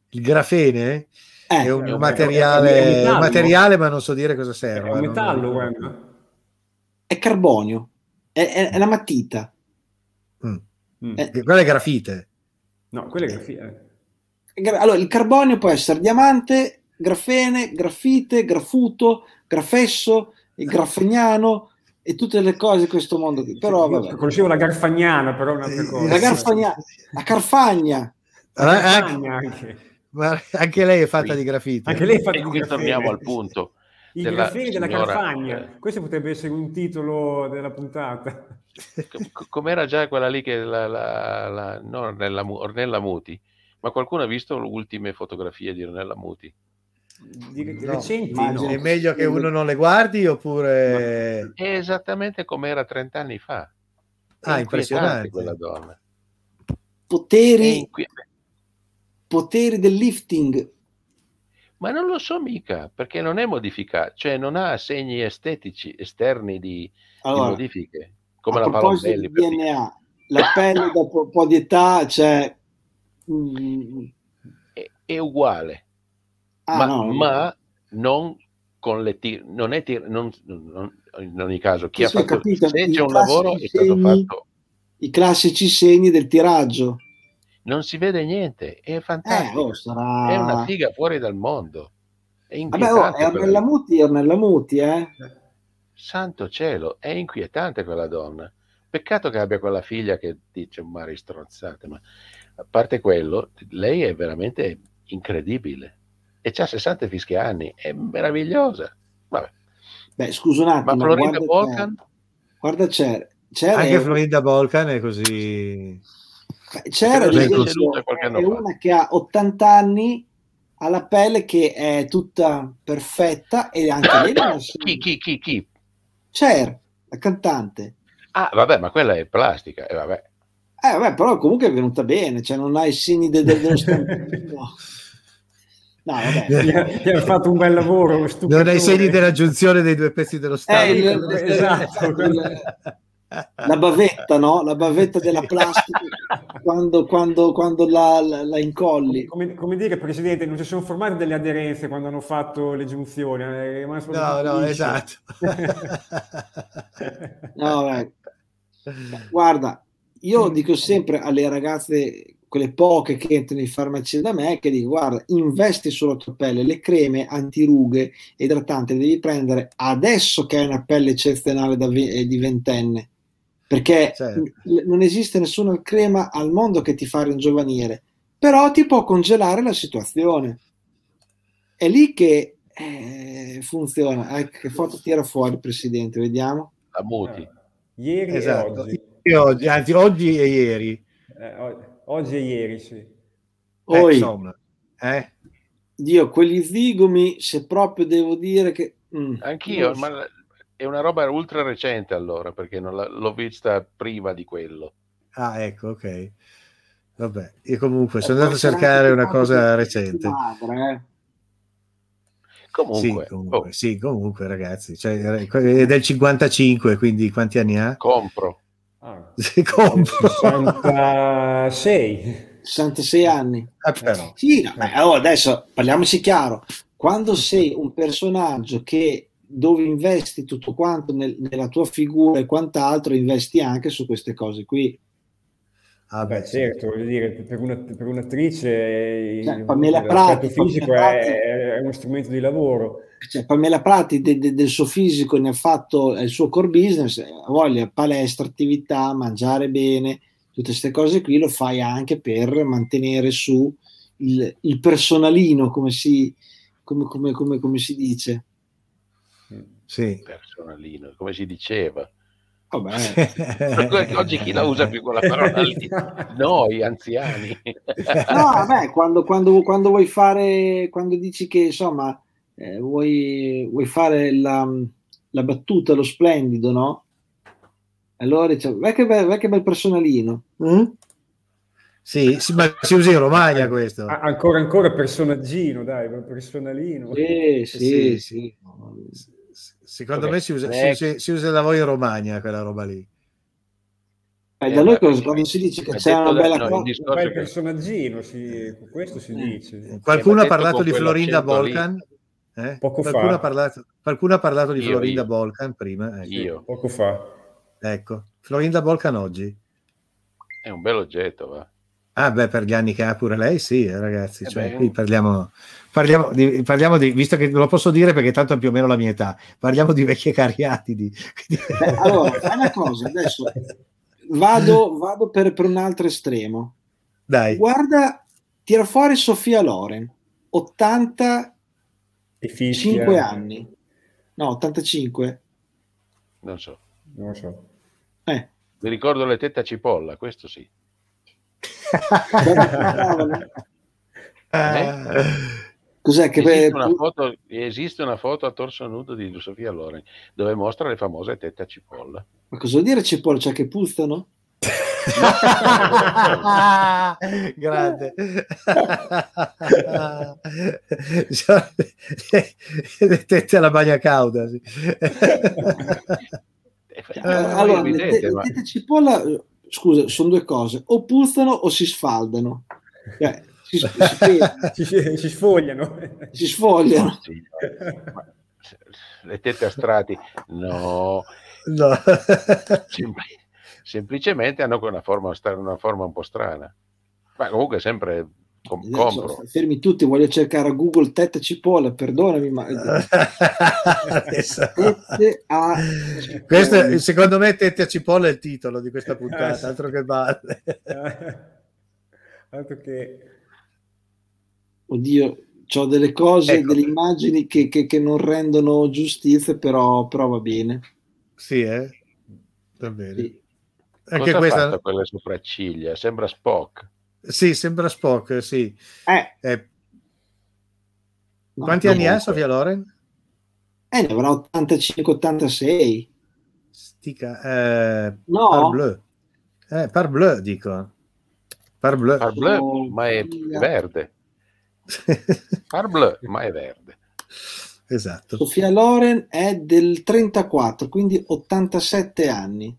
Il grafene? È un materiale, ma non so dire cosa serve. È un metallo, guarda. È carbonio, è la matita. Quella è grafite. No, quella è grafite. Allora, il carbonio può essere diamante, grafene, grafite, grafuto, grafesso, grafegnano e tutte le cose di questo mondo qui. Però, vabbè. Conoscevo la garfagnana, però un'altra cosa. La carfagna. La carfagna anche. Ma anche lei è fatta di grafite. Anche lei è fatta di grafite. Torniamo al punto. I grafiti della Carfagna. Questo potrebbe essere un titolo della puntata. Com'era già quella lì che Ornella Muti? Ma qualcuno ha visto le ultime fotografie di Ornella Muti? No, recenti, no. È meglio che uno non le guardi oppure... È esattamente com'era 30 anni fa. È impressionante quella donna. Poteri del lifting, ma non lo so mica, perché non è modificato, cioè non ha segni estetici esterni di modifiche come la Palomdelli, per DNA, la pelle dopo un po' di età, cioè è uguale, ma non con le in ogni caso chi ha fatto, capito, se c'è un lavoro segni, è stato fatto i classici segni del tiraggio. Non si vede niente, è fantastico, sarà... è una figa fuori dal mondo, è inquietante. Vabbè, Ornella Muti, santo cielo, è inquietante quella donna. Peccato che abbia quella figlia che dice un mare stronzate, ma a parte quello, lei è veramente incredibile e c'ha 60 fischi anni, è meravigliosa. Vabbè. Beh, scusa un attimo, ma Florinda Bolkan? Guarda, c'era anche Florinda Bolkan è così... C'era una che ha 80 anni, ha la pelle che è tutta perfetta e anche lei chi? C'era la cantante. Ah, vabbè, ma quella è plastica, vabbè. Però comunque è venuta bene, cioè non ha i segni dello stampino. No, vabbè, ti ha fatto un bel lavoro. Non hai segni della giunzione dei due pezzi dello Stato. Esatto. La bavetta, no? La bavetta della plastica quando la incolli. Come dire, Presidente, non si sono formate delle aderenze quando hanno fatto le giunzioni. No, esatto. No, ecco. Guarda, io dico sempre alle ragazze, quelle poche che entrano in farmacia da me, che dico: guarda, investi sulla tua pelle, le creme antirughe e idratanti le devi prendere adesso che hai una pelle eccezionale di ventenne, perché non esiste nessuna crema al mondo che ti fa ringiovanire, però ti può congelare la situazione. È lì che funziona. Che foto tira fuori, Presidente? Vediamo. La Muti. Ieri, esatto. Oggi e ieri. Oggi e ieri, sì. Insomma. Dio, quegli zigomi, se proprio devo dire che... Anch'io, ma è una roba ultra recente allora, perché non l'ho vista prima di quello. Ah, ecco, ok. Vabbè, io comunque sono andato a cercare una cosa recente. Comunque, ragazzi, cioè, è del 55, quindi quanti anni ha? Compro. Si compra 66 anni. Però. Sì, allora adesso parliamoci chiaro: quando sei un personaggio che dove investi tutto quanto nella tua figura e quant'altro, investi anche su queste cose qui. Ah, beh, certo, voglio dire, per un'attrice, cioè, Pamela Prati, fisico è uno strumento di lavoro. Cioè, Pamela Prati del suo fisico ne ha fatto il suo core business, voglia palestra, attività, mangiare bene, tutte queste cose qui lo fai anche per mantenere su il personalino, come si dice. Sì. Personalino, come si diceva. Oh, oggi chi la usa più quella parola? Noi anziani. No, beh, quando vuoi fare, quando dici che insomma vuoi fare la battuta, lo splendido, no? Allora dice, vai che bel personalino. Sì, ma si usa in Romagna questo. Ancora personaggino, dai, personalino. Sì. Secondo me si usa da voi in Romagna quella roba lì. Da noi quando si dice che c'è una bella cosa, un bel personaggino, questo si dice. Qualcuno ha parlato di Florinda Bolkan? Poco fa. Qualcuno ha parlato di Florinda Bolkan prima? Io. Poco fa. Ecco, Florinda Bolkan oggi. È un bel oggetto, va. Ah beh, per gli anni che ha pure lei, sì, ragazzi, cioè qui parliamo di, visto che lo posso dire perché tanto è più o meno la mia età, parliamo di vecchie cariatidi. Beh, allora, fai una cosa, adesso vado per un altro estremo. Dai. Guarda, tira fuori Sofia Loren, 85 anni. No, 85. Non so. Mi ricordo le tette a cipolla, questo sì. Cos'è che esiste una foto a torso nudo di Sofia Loren dove mostra le famose tette a cipolla. Ma cosa vuol dire cipolla? Cioè che puzzano? Grande. Le tette alla bagna cauda, sì. Allora, le tette a cipolla, scusa, sono due cose: o puzzano o si sfaldano, si sfogliano. Si sfogliano. Oh, sì. Le tette a strati, no. Semplicemente hanno una forma un po' strana, ma comunque sempre compro. Fermi tutti, voglio cercare a Google tette cipolla, perdonami, ma tette a... Questo, secondo me, tette a cipolla è il titolo di questa puntata, altro che balle. Altro che... Oddio, c'ho delle cose, delle immagini che non rendono giustizia, però va bene. Sì, va bene. Sì. Anche questa, quelle sopracciglia, sembra Spock. Sì, sembra Spock, sì. Quanti anni ha Sofia Loren? Ne avrà 85-86. Stica, no. Parbleu, dico. Parbleu, ma è verde. Parbleu, ma è verde. Esatto. Sofia Loren è del 34, quindi 87 anni.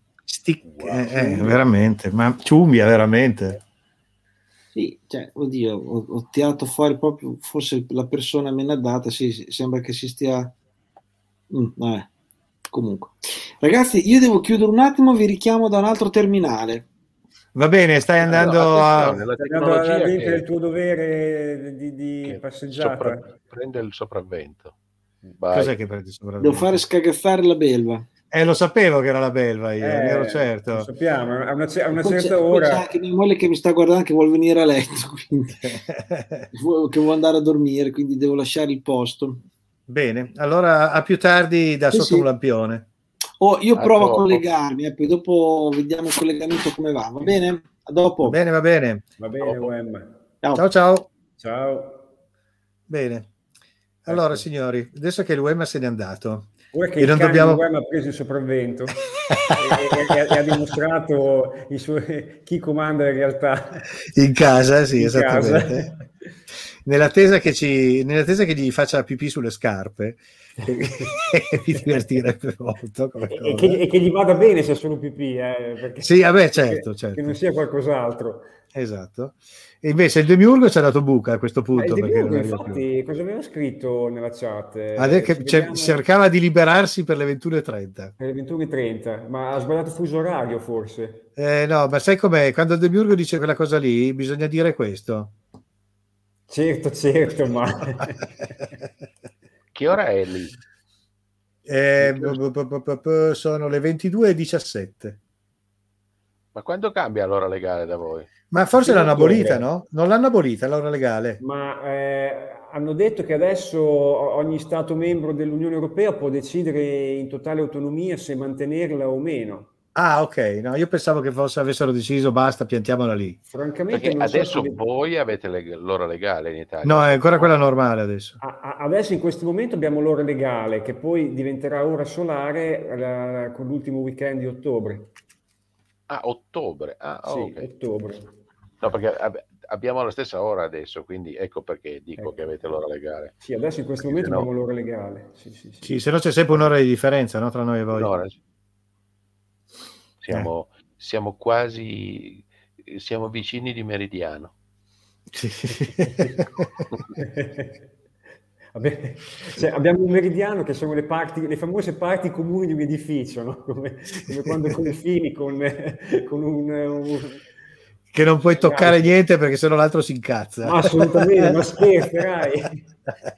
Wow. Veramente, ma ciumbia veramente. Sì, cioè, oddio, ho tirato fuori proprio forse la persona meno adatta, sì, sembra che si stia... vabbè. Comunque. Ragazzi, io devo chiudere un attimo, vi richiamo da un altro terminale. Va bene, stai andando a vincere il tuo dovere di passeggiata. Prende il sopravvento. Vai. Cos'è che prende il sopravvento? Devo fare scagazzare la belva. Lo sapevo che era la belva, io ne ero certo. Lo sappiamo, a una certa ora. C'è anche mia moglie che mi sta guardando, che vuole venire a letto, quindi che vuole andare a dormire, quindi devo lasciare il posto. Bene, allora a più tardi da sotto un lampione. Io provo a collegarmi e poi dopo vediamo il collegamento come va. Va bene? A dopo. Va bene. UM. Ciao. Bene. Allora, signori, adesso che l'UM se n'è andato che non dobbiamo... UM ha preso il sopravvento e ha dimostrato chi comanda in realtà. In casa, sì, esattamente. Casa. Nell'attesa che gli faccia pipì sulle scarpe e mi divertirebbe molto come cosa. E che gli vada bene se sono pipì perché, sì, vabbè, certo. Che non sia qualcos'altro, esatto. E invece il Demiurgo ci ha dato buca a questo punto, perché Demiurgo, infatti, cosa aveva scritto nella chat? Che cercava di liberarsi per le 21:30 ma ha sbagliato fuso orario forse. No, ma sai com'è, quando il Demiurgo dice quella cosa lì bisogna dire questo. Certo, ma che ora è lì? Sono le 22:17. Ma quando cambia l'ora legale da voi? Ma forse l'hanno abolita, no? Non l'hanno abolita l'ora legale. Ma hanno detto che adesso ogni Stato membro dell'Unione Europea può decidere in totale autonomia se mantenerla o meno. Ah, ok, no, io pensavo che avessero deciso basta, piantiamola lì. Francamente, perché adesso voi avete l'ora legale in Italia. No, è ancora quella normale adesso. Adesso in questo momento abbiamo l'ora legale, che poi diventerà ora solare con l'ultimo weekend di ottobre. Ah, ottobre? Ah, sì, okay. Ottobre. No, perché abbiamo la stessa ora adesso, quindi ecco perché dico che avete l'ora legale. Sì, adesso in questo momento abbiamo l'ora legale. Sì. Sì, se no c'è sempre un'ora di differenza, no, tra noi e voi. Un'ora, sì. Siamo quasi vicini di meridiano. Sì. Vabbè, abbiamo un meridiano che sono le famose parti comuni di un edificio, no? Come quando confini con un che non puoi toccare niente perché sennò l'altro si incazza. No, assolutamente, ma scherzerai.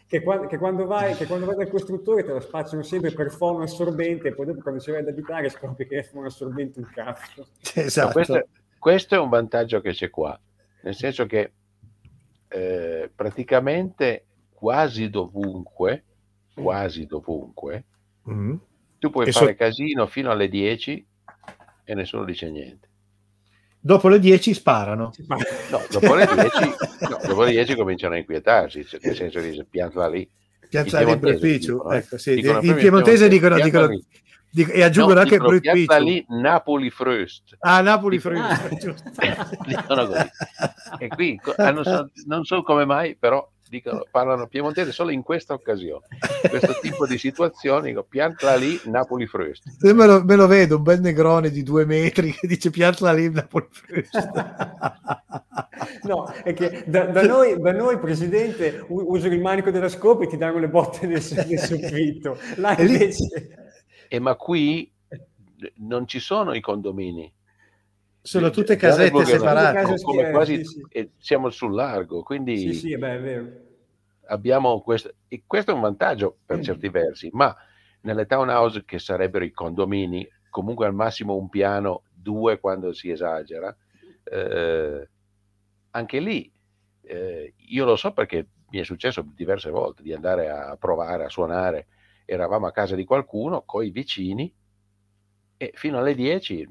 Che quando vai dal costruttore te la spacciano sempre per fono assorbente e poi dopo quando ci vai ad abitare scopri che è fono assorbente un cazzo. Esatto. No, questo è un vantaggio che c'è qua, nel senso che praticamente quasi dovunque mm-hmm. tu puoi fare casino fino alle 10 e nessuno dice niente. Dopo le 10 sparano. No, dopo le 10 cominciano a inquietarsi, cioè, nel senso che piantala lì. Piantala lì, Brutpicciu. Ecco, sì. In piemontese dicono e aggiungono anche Brutpicciu. Piantala lì, Napoli First. Ah, Napoli First, giusto. Dicono così. E qui, non so come mai, però parlano piemontese solo in questa occasione. Questo tipo di situazioni, dico, piantala lì, Napoli First. Me lo vedo, un bel negrone di 2 metri che dice piantala lì, Napoli First. No, è che da noi presidente, usano il manico della scopa e ti danno le botte nel soffitto. Là invece... ma qui non ci sono i condomini. Sono tutte casette separate, come quasi siamo sul largo, quindi sì, beh, è vero. Abbiamo questo, e questo è un vantaggio per certi versi, ma nelle townhouse, che sarebbero i condomini, comunque al massimo un piano, 2 quando si esagera, anche lì io lo so perché mi è successo diverse volte di andare a provare a suonare, eravamo a casa di qualcuno coi vicini e fino alle 10,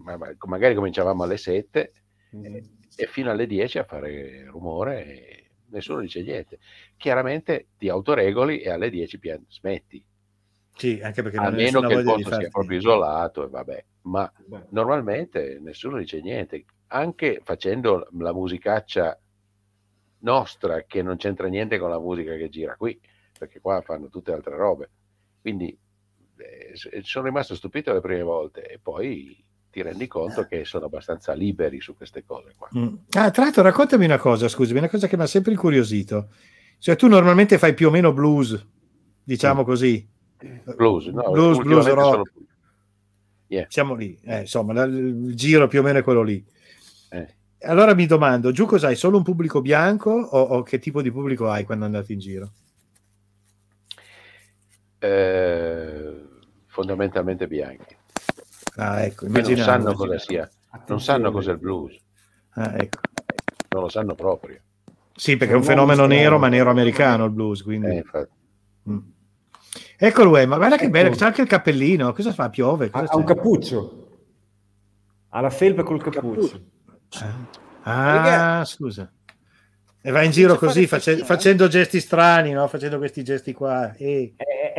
magari cominciavamo alle 7 e fino alle 10 a fare rumore e nessuno dice niente. Chiaramente ti autoregoli e alle 10 smetti. Sì, anche perché a meno che il posto sia proprio isolato, e vabbè, ma normalmente nessuno dice niente, anche facendo la musicaccia nostra che non c'entra niente con la musica che gira qui, perché qua fanno tutte altre robe. Quindi sono rimasto stupito le prime volte e poi ti rendi conto che sono abbastanza liberi su queste cose qua. Ah, tra l'altro raccontami una cosa, scusami, una cosa che mi ha sempre incuriosito. Cioè tu normalmente fai più o meno blues, diciamo così. Blues rock. Yeah. Siamo lì, insomma, il giro più o meno è quello lì. Allora mi domando, giù cos'hai? Solo un pubblico bianco o che tipo di pubblico hai quando andate in giro? Fondamentalmente bianchi. Ah, ecco, non sanno cosa sia, attenzione. Non sanno cos'è il blues. Ah, ecco. Non lo sanno proprio. Sì, perché è un fenomeno nero, ma nero americano il blues, quindi. Infatti. Eccolo, ma guarda che bello, c'è anche il cappellino. Cosa fa? Piove? Cosa ha un cappuccio. Ha la felpa col cappuccio. Ah, scusa. E va in giro così facendo gesti strani, no? Facendo questi gesti qua. È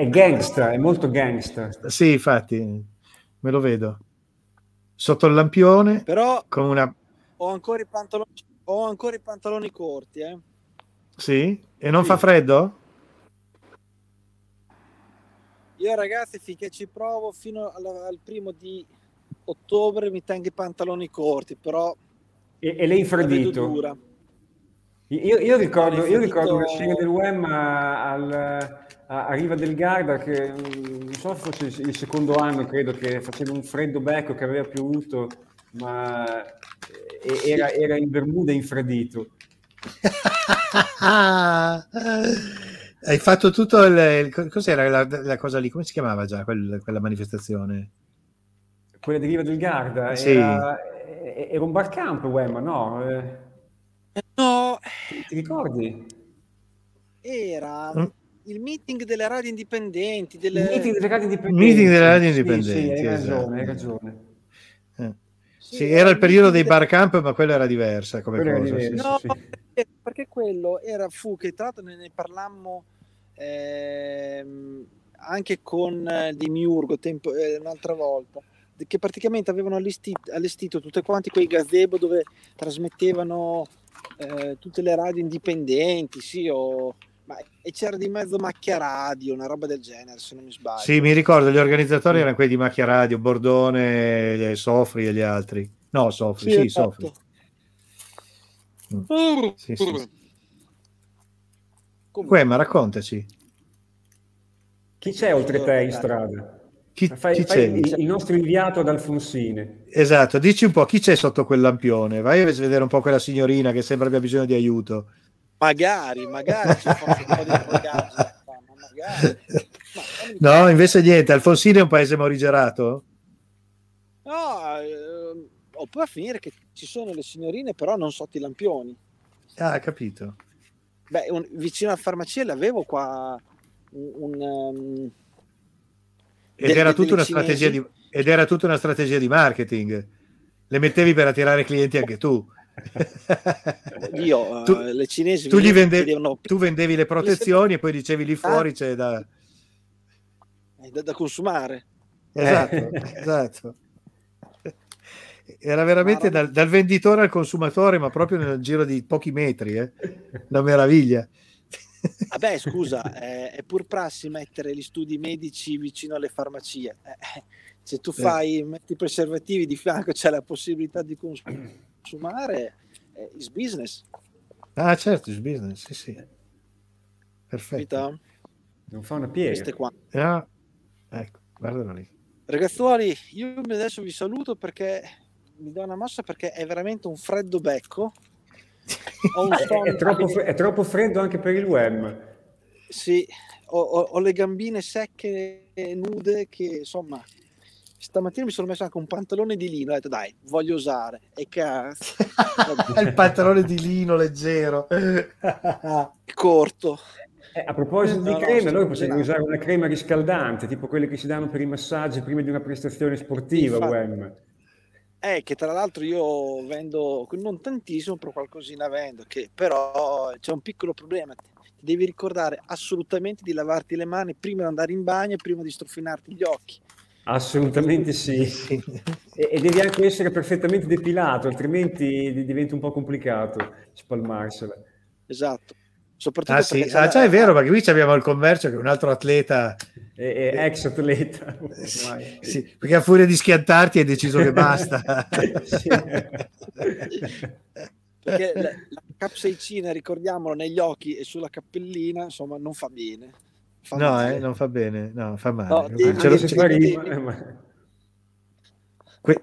gangsta, è molto gangsta. Sì, infatti. Me lo vedo sotto il lampione, però con una... ho ancora i pantaloni corti, eh? Sì? E non fa freddo? Io ragazzi, finché ci provo fino al 1° di ottobre mi tengo i pantaloni corti, però e lei infradito. Dura. Io ricordo una scena del WEM a Riva del Garda, che non so, forse il secondo anno credo, che faceva un freddo becco, che aveva piovuto, ma era in Bermuda infradito. Hai fatto tutto cos'era la cosa lì? Come si chiamava già quella manifestazione? Quella di Riva del Garda? Sì. Era un barcamp, ma no? No. Ti ricordi? Era... il meeting delle radio indipendenti, Sì, hai ragione. Sì, era il periodo dei bar camp, ma quello era diversa come cosa. Perché quello fu che tra l'altro ne parlammo anche con Demiurgo un'altra volta, che praticamente avevano allestito tutte quanti quei gazebo dove trasmettevano tutte le radio indipendenti, sì, o e c'era di mezzo Macchia Radio, una roba del genere, se non mi sbaglio. Sì, mi ricordo, gli organizzatori erano quelli di Macchia Radio, Bordone, Sofri e gli altri. No, Sofri, sì, Sofri. Sì. Comunque, ma raccontaci. Chi c'è oltre te in strada? Chi c'è? Il nostro inviato ad Alfonsine. Esatto, dici un po' chi c'è sotto quel lampione. Vai a vedere un po' quella signorina che sembra abbia bisogno di aiuto. Magari ci fosse un po' di ragazzi, No, invece niente. Alfonsino è un paese morigerato? No, o può finire che ci sono le signorine, però non sotto i lampioni. Ah, capito. Beh, vicino alla farmacia l'avevo qua era tutta una strategia di marketing. Le mettevi per attirare clienti anche tu. Io le cinesi tu vendevi le protezioni e poi dicevi lì fuori c'è da consumare. Esatto. Era veramente dal venditore al consumatore, ma proprio nel giro di pochi metri, una meraviglia. Vabbè, scusa, è pur prassi mettere gli studi medici vicino alle farmacie. Se tu metti i preservativi di fianco, c'è la possibilità di consumare is business. Ah, certo, is business, sì. Perfetto. Non fa una piega. Ah, ecco, guardalo lì. Ragazzuoli, io adesso vi saluto perché mi do una mossa, perché è veramente un freddo becco. È troppo freddo anche per il WEM. Sì, ho le gambine secche e nude, che insomma... Stamattina mi sono messo anche un pantalone di lino, ho detto dai, voglio usare. E cazzo. Il pantalone di lino leggero. Corto. A proposito di crema, noi possiamo usare una crema riscaldante, tipo quelle che si danno per i massaggi prima di una prestazione sportiva. Infatti, che tra l'altro io vendo, non tantissimo, però qualcosina vendo, però c'è un piccolo problema. Ti devi ricordare assolutamente di lavarti le mani prima di andare in bagno e prima di strofinarti gli occhi. Assolutamente sì. E devi anche essere perfettamente depilato, altrimenti diventa un po' complicato spalmarsela. esatto. Soprattutto è vero, perché qui abbiamo il commercio che è un altro atleta, ex atleta, sì, perché a furia di schiantarti hai deciso che basta. Sì. Perché la capsaicina, ricordiamolo, negli occhi e sulla cappellina, insomma, non fa bene. Non fa bene, no, fa male. No,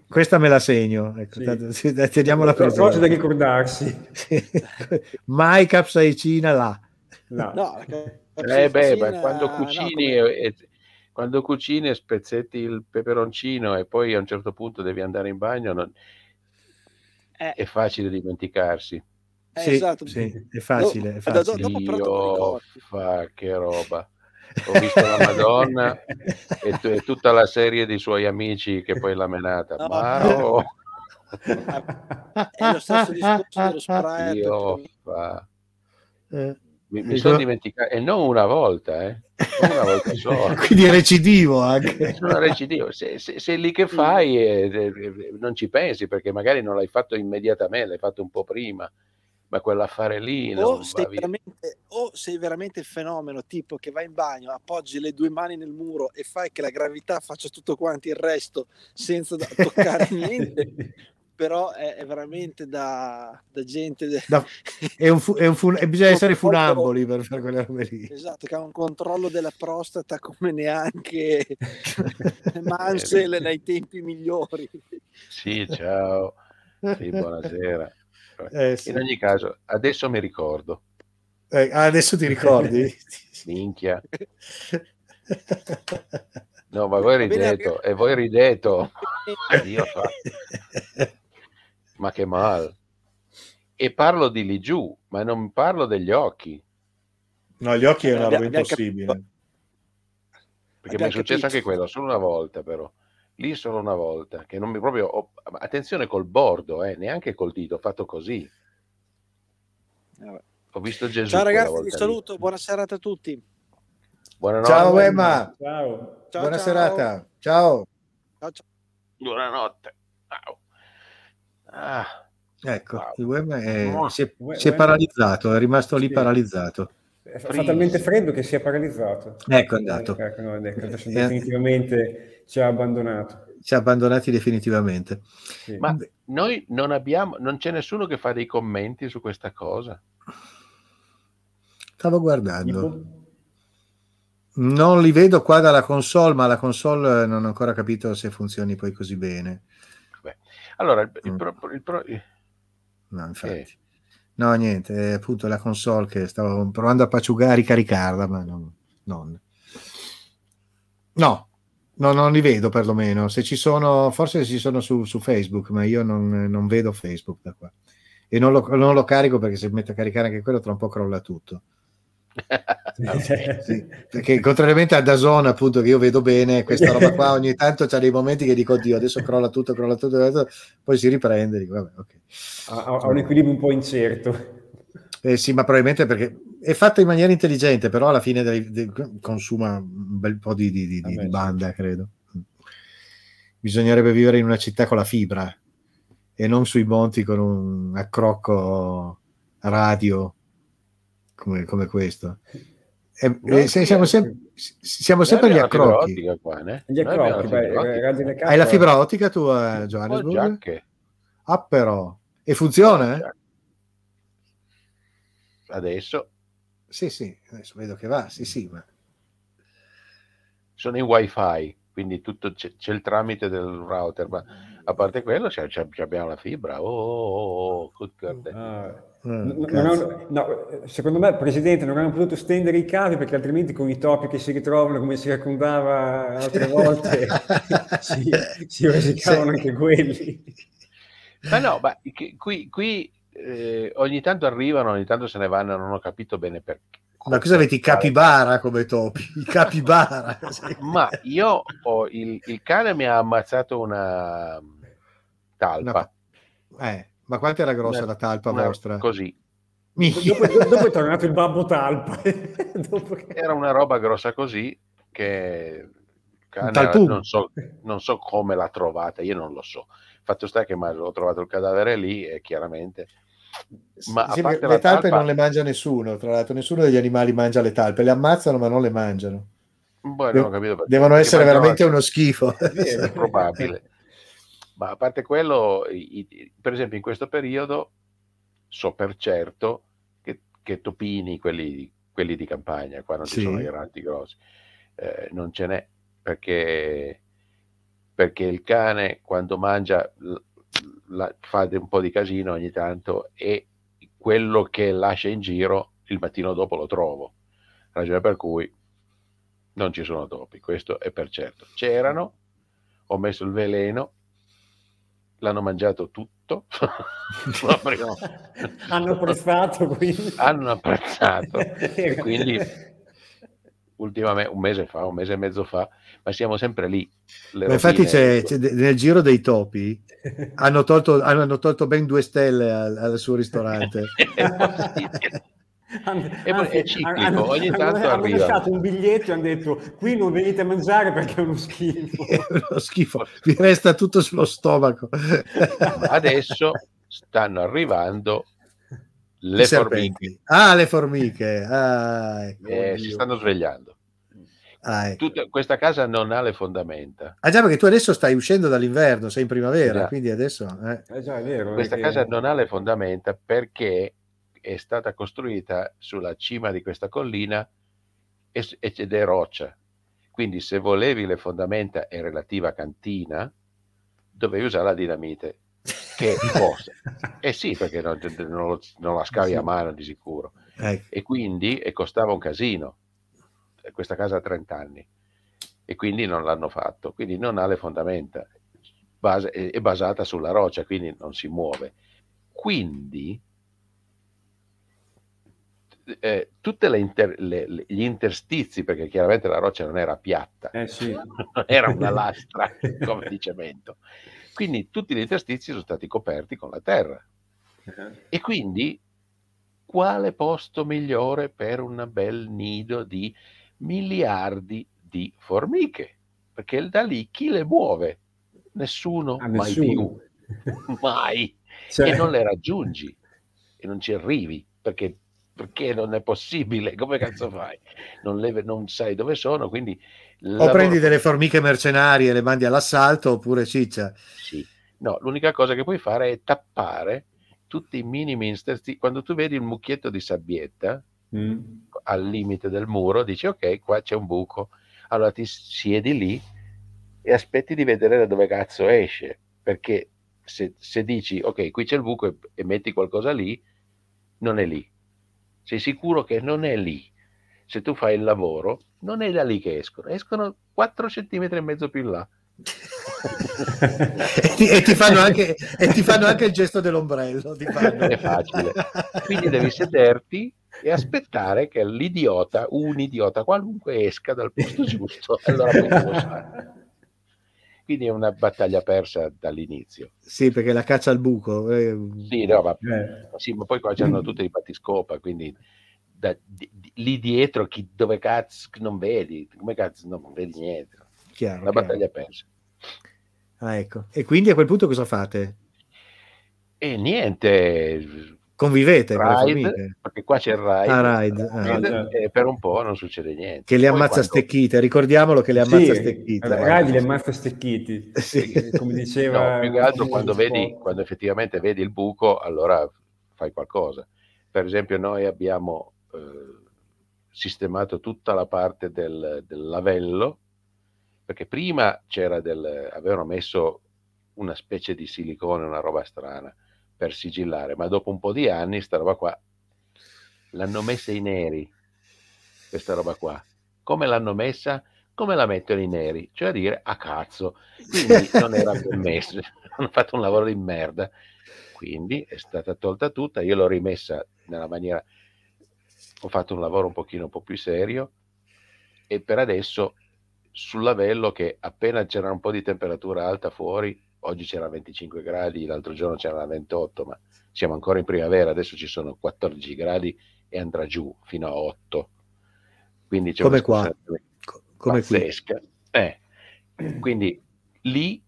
questa me la segno, ecco, sì. Teniamola per cosa da ricordarsi. Mai capsaicina là. No, quando cucini spezzetti il peperoncino e poi a un certo punto devi andare in bagno, è facile dimenticarsi. Sì, esatto. Sì, è facile. Dopo fa che roba. Ho visto la Madonna e tutta la serie dei suoi amici che poi l'ha menata. È lo stesso discorso dello spray. Mi sono dimenticato, e non una volta, una volta sola. Quindi è recidivo anche. Sono recidivo. Sei lì che fai e non ci pensi, perché magari non l'hai fatto immediatamente, l'hai fatto un po' prima. Ma quell'affare lì sei veramente il fenomeno, tipo che vai in bagno, appoggi le due mani nel muro e fai che la gravità faccia tutto quanti il resto senza toccare niente. Però è veramente da gente bisogna essere funamboli per fare quelle robe lì, esatto, che ha un controllo della prostata come neanche Mansell nei tempi migliori. Sì, ciao, sì, buonasera. Sì. In ogni caso, adesso mi ricordo. Adesso ti ricordi? Minchia. No, ma voi ridete. E voi ridete. Ma che mal. E parlo di lì giù, ma non parlo degli occhi. No, gli occhi è una roba impossibile. Perché mi è successo anche quello, solo una volta però. Lì solo una volta, che non mi proprio... Attenzione col bordo, neanche col dito, ho fatto così. Ho visto Gesù. Ciao ragazzi, vi saluto, buona serata a tutti. Buonanotte. Ciao Emma. Ciao. Buona serata. Ciao. Buonanotte. Ciao. Ecco, il web si è paralizzato, è rimasto lì paralizzato. Fa talmente freddo che si è paralizzato. Ecco, è andato. Definitivamente ci ha abbandonato. Ci ha abbandonati definitivamente. Sì. Ma noi non c'è nessuno che fa dei commenti su questa cosa. Stavo guardando. Non li vedo qua dalla console, ma la console non ho ancora capito se funzioni poi così bene. Beh. Allora, no, infatti. No, niente, è appunto la console che stavo provando a ricaricarla, ma non li vedo perlomeno. Se ci sono, forse ci sono su Facebook, ma io non vedo Facebook da qua. E non lo carico, perché se metto a caricare anche quello tra un po' crolla tutto. Sì, perché contrariamente a DAZN, appunto, che io vedo bene, questa roba qua ogni tanto c'ha dei momenti che dico oddio, adesso crolla tutto, poi si riprende, dico, vabbè, okay. Ha un equilibrio un po' incerto, sì, ma probabilmente perché è fatta in maniera intelligente, però alla fine consuma un bel po' di banda, credo. Bisognerebbe vivere in una città con la fibra e non sui monti con un accrocco radio come questo. Siamo sempre gli accrocchi. Hai la fibra ottica tu a Johannesburg? Ah, però. E funziona? Adesso? Sì, adesso vedo che va. Sì, ma sono in wifi, quindi tutto c'è il tramite del router, ma a parte quello abbiamo la fibra. Secondo me il presidente non hanno potuto stendere i cavi, perché altrimenti con i topi che si ritrovano, come si raccontava altre volte, si risicavano anche quelli. Ma no, ma qui ogni tanto arrivano, ogni tanto se ne vanno, non ho capito bene perché. Ma cosa avete, i capibara come topi? I capibara. Ma io il cane mi ha ammazzato una talpa. Ma quanto era grossa la talpa vostra? Così. Dopo è tornato il babbo talpa. Era una roba grossa così che il cane non so come l'ha trovata, io non lo so. Fatto sta che ho trovato il cadavere lì e chiaramente Ma sì, le talpe non le mangia nessuno, tra l'altro nessuno degli animali mangia le talpe, le ammazzano ma non le mangiano. Bueno, non capito, devono essere veramente uno schifo. È probabile. Ma a parte quello, per esempio in questo periodo so per certo che topini, quelli di campagna, qua non ci sono i ranti grossi, non ce n'è, perché il cane quando mangia fa un po' di casino ogni tanto, e quello che lascia in giro il mattino dopo lo trovo, ragione per cui non ci sono topi, questo è per certo. C'erano, ho messo il veleno, l'hanno mangiato tutto. Hanno apprezzato, quindi. Hanno apprezzato, e quindi ultimamente un mese e mezzo fa, ma siamo sempre lì. Ma infatti c'è nel giro dei topi hanno tolto ben 2 stelle al suo ristorante. È ciclico, ogni tanto arriva. Hanno lasciato un biglietto e hanno detto: qui non venite a mangiare perché è uno schifo. Vi resta tutto sullo stomaco. Adesso stanno arrivando le formiche. Ah, le formiche. Si stanno svegliando. Ecco. Questa casa non ha le fondamenta. Ah già, perché tu adesso stai uscendo dall'inverno, sei in primavera, quindi adesso... già, è vero, questa casa non ha le fondamenta perché è stata costruita sulla cima di questa collina ed è roccia, quindi se volevi le fondamenta e relativa cantina dovevi usare la dinamite, che costa perché non la scavi a mano di sicuro, ecco. E quindi costava un casino, questa casa ha 30 anni e quindi non l'hanno fatto, quindi non ha le fondamenta, è basata sulla roccia, quindi non si muove, quindi tutte gli interstizi, perché chiaramente la roccia non era piatta, era una lastra come di cemento, quindi tutti gli interstizi sono stati coperti con la terra, e quindi quale posto migliore per un bel nido di miliardi di formiche, perché da lì chi le muove? Nessuno, mai più. Mai, e non le raggiungi e non ci arrivi perché non è possibile, come cazzo fai? Non sai dove sono, quindi... prendi delle formiche mercenarie e le mandi all'assalto, oppure ciccia. Sì. No, l'unica cosa che puoi fare è tappare tutti i minimi interstizi. Quando tu vedi il mucchietto di sabbietta al limite del muro, dici ok, qua c'è un buco, allora ti siedi lì e aspetti di vedere da dove cazzo esce, perché se dici ok, qui c'è il buco e metti qualcosa lì, non è lì. Sei sicuro che non è lì? Se tu fai il lavoro, non è da lì che escono 4,5 centimetri più in là. e ti fanno anche il gesto dell'ombrello. Non è facile. Quindi devi sederti e aspettare che l'idiota, un idiota qualunque, esca dal posto giusto. Allora puoi. Quindi è una battaglia persa dall'inizio. Sì, perché la caccia al buco. Ma poi qua c'hanno tutte i battiscopa, quindi lì dietro dove cazzo non vedi, come cazzo non vedi niente. Chiaro, la battaglia persa. Ah, ecco. E quindi a quel punto cosa fate? E niente. Convivete ride, con perché qua c'è il ride. Per un po' non succede niente, che le ammazza stecchite, ricordiamolo che le ammazza stecchite, ride, le ammazza stecchiti, come diceva, più che altro quando effettivamente vedi il buco, allora fai qualcosa. Per esempio noi abbiamo sistemato tutta la parte del lavello, perché prima avevano messo una specie di silicone, una roba strana per sigillare, ma dopo un po' di anni sta roba qua l'hanno messa i neri, questa roba qua. Come l'hanno messa? Come la mettono i neri? Cioè a dire, a cazzo, quindi non era permesso, hanno fatto un lavoro di merda, quindi è stata tolta tutta, io l'ho rimessa nella maniera, ho fatto un lavoro un po' più serio, e per adesso sul lavello, che appena c'era un po' di temperatura alta fuori, oggi c'era 25 gradi, l'altro giorno c'era 28, ma siamo ancora in primavera, adesso ci sono 14 gradi e andrà giù fino a 8. Quindi c'è come qua, come pazzesca. Quindi lì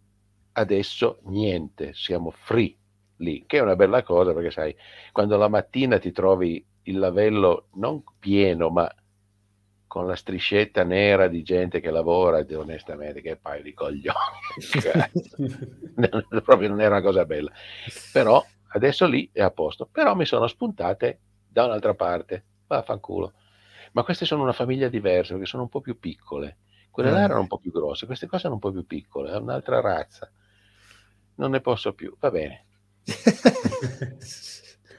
adesso niente, siamo free, lì, che è una bella cosa, perché sai, quando la mattina ti trovi il lavello non pieno, ma con la striscetta nera di gente che lavora, e onestamente che paio di coglioni, proprio non era una cosa bella. Però adesso lì è a posto, però mi sono spuntate da un'altra parte, vaffanculo. Ma queste sono una famiglia diversa, perché sono un po' più piccole, quelle là erano un po' più grosse, queste qua sono un po' più piccole, è un'altra razza, non ne posso più, va bene.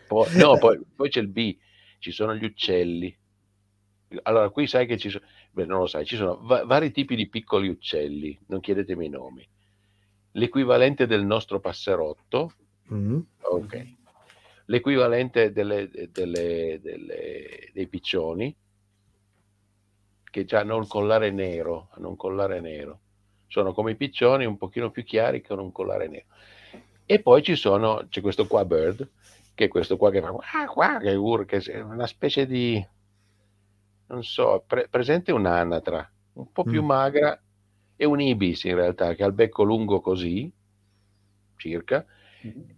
Poi c'è il B, ci sono gli uccelli. Allora, qui sai che ci sono, non lo sai, ci sono vari tipi di piccoli uccelli, non chiedetemi i nomi. L'equivalente del nostro passerotto, ok. L'equivalente dei piccioni, che già hanno un collare nero, sono come i piccioni un pochino più chiari con un collare nero. E poi c'è questo qua bird, che è questo qua che fa che è una specie di, non so, presente un'anatra, un po' più magra, e un ibis in realtà, che ha il becco lungo così, circa,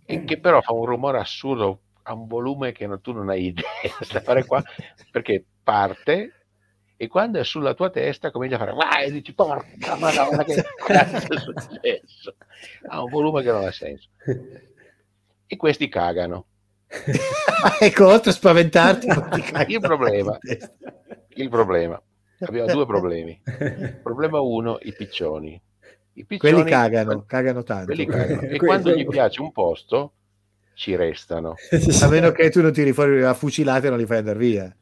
e che però fa un rumore assurdo, ha un volume che tu non hai idea da fare qua, perché parte, e quando è sulla tua testa comincia a fare e dici porca madonna, che cazzo è successo, ha un volume che non ha senso, e questi cagano. Ecco, oltre a spaventarti il problema abbiamo due problemi. Problema uno, i piccioni quelli cagano tanto, e quando gli piace un posto ci restano, a meno che tu non tiri fuori la fucilata e non li fai andare via.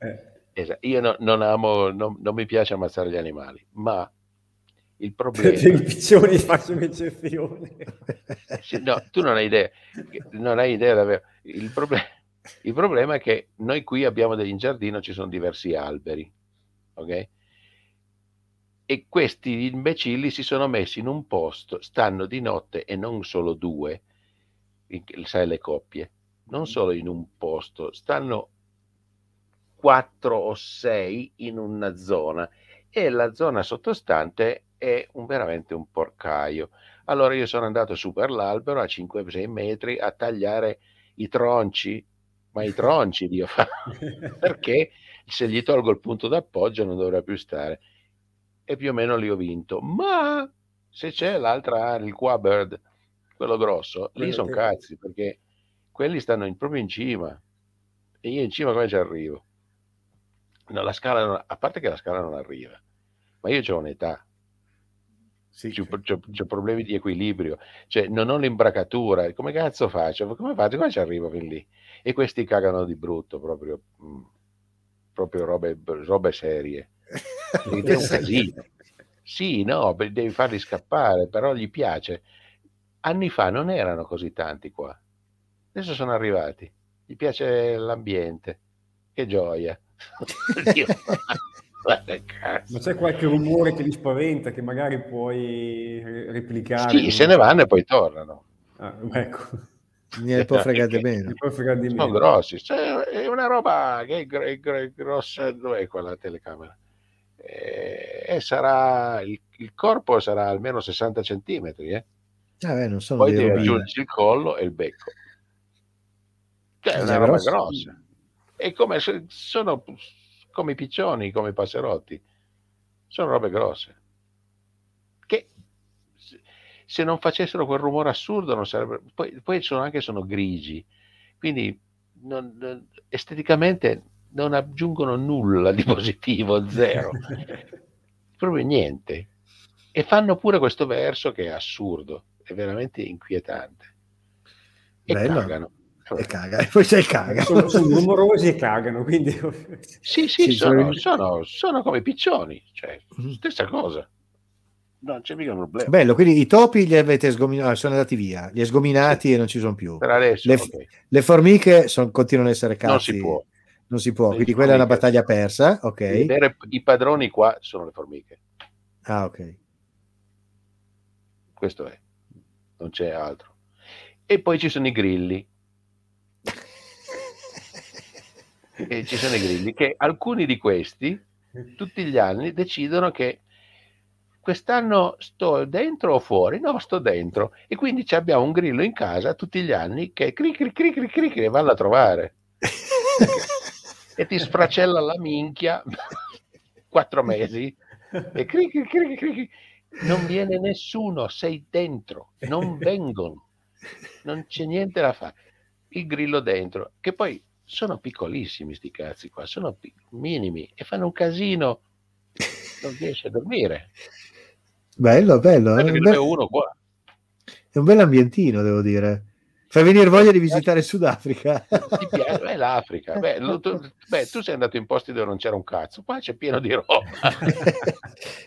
Esatto. Io non mi piace ammazzare gli animali, ma il problema è i piccioni fanno un'eccezione. No, tu non hai idea davvero. Il problema è che noi qui abbiamo in giardino ci sono diversi alberi, ok? E questi imbecilli si sono messi in un posto, stanno di notte, e non solo due, sai, le coppie, non solo in un posto, stanno 4 o 6 in una zona, e la zona sottostante è veramente un porcaio. Allora io sono andato su per l'albero a 5-6 metri a tagliare i tronci, ma i tronci Dio fa, perché se gli tolgo il punto d'appoggio non dovrà più stare, e più o meno li ho vinto. Ma se c'è l'altra, il quabird, quello grosso, lì sono cazzi, perché quelli stanno proprio in cima, e io in cima come ci arrivo? No, a parte che la scala non arriva, ma io c'ho un'età, c'ho problemi di equilibrio, cioè non ho l'imbracatura, come cazzo faccio? Come ci arrivo fin lì? E questi cagano di brutto, proprio robe serie. È un casino. Sì, no, devi farli scappare, però gli piace. Anni fa non erano così tanti qua, adesso sono arrivati, gli piace l'ambiente, che gioia. Oddio, ma c'è qualche rumore che li spaventa, che magari puoi replicare? Sì, se ne vanno e poi tornano. Ecco. Ne può fregare bene. Sono grossi, cioè, è una roba che è grossa. Dov'è quella telecamera? E sarà il corpo sarà almeno 60 centimetri. Non sono, poi devi aggiungerci il collo e il becco. Cioè, è una roba grossa. E come sono come i piccioni, come i passerotti, sono robe grosse, che se non facessero quel rumore assurdo non sarebbero. Poi sono grigi, quindi esteticamente non aggiungono nulla di positivo, zero, proprio niente. E fanno pure questo verso che è assurdo, è veramente inquietante. E bello. Cagano. E caga, e poi c'è caga. Sono rumorosi e cagano, quindi sì sono come i piccioni, cioè stessa cosa, non c'è mica un problema. Bello, quindi i topi li avete sgominati, sono andati via, li è sgominati, sì. E non ci sono più. Per adesso, le formiche continuano ad essere cazzi, non si può le, quindi quella è una battaglia persa, ok. I padroni qua sono le formiche, ok, questo è, non c'è altro. E poi ci sono i grilli. E ci sono i grilli, che alcuni di questi tutti gli anni decidono che quest'anno sto dentro o fuori? No, sto dentro. E quindi abbiamo un grillo in casa tutti gli anni che cri cri cri cri cri, cri e vanno a trovare e ti sfracella la minchia 4 mesi e cri cri cri cri cri. Non viene nessuno, sei dentro, non vengono, non c'è niente da fare. Il grillo dentro, che poi sono piccolissimi sti cazzi qua, sono minimi e fanno un casino, non riesce a dormire. Bello, bello, è uno qua. È un bel ambientino, devo dire. Fa venire voglia di visitare Sudafrica. Ti piace? Beh, l'Africa. Beh, tu sei andato in posti dove non c'era un cazzo, qua c'è pieno di roba.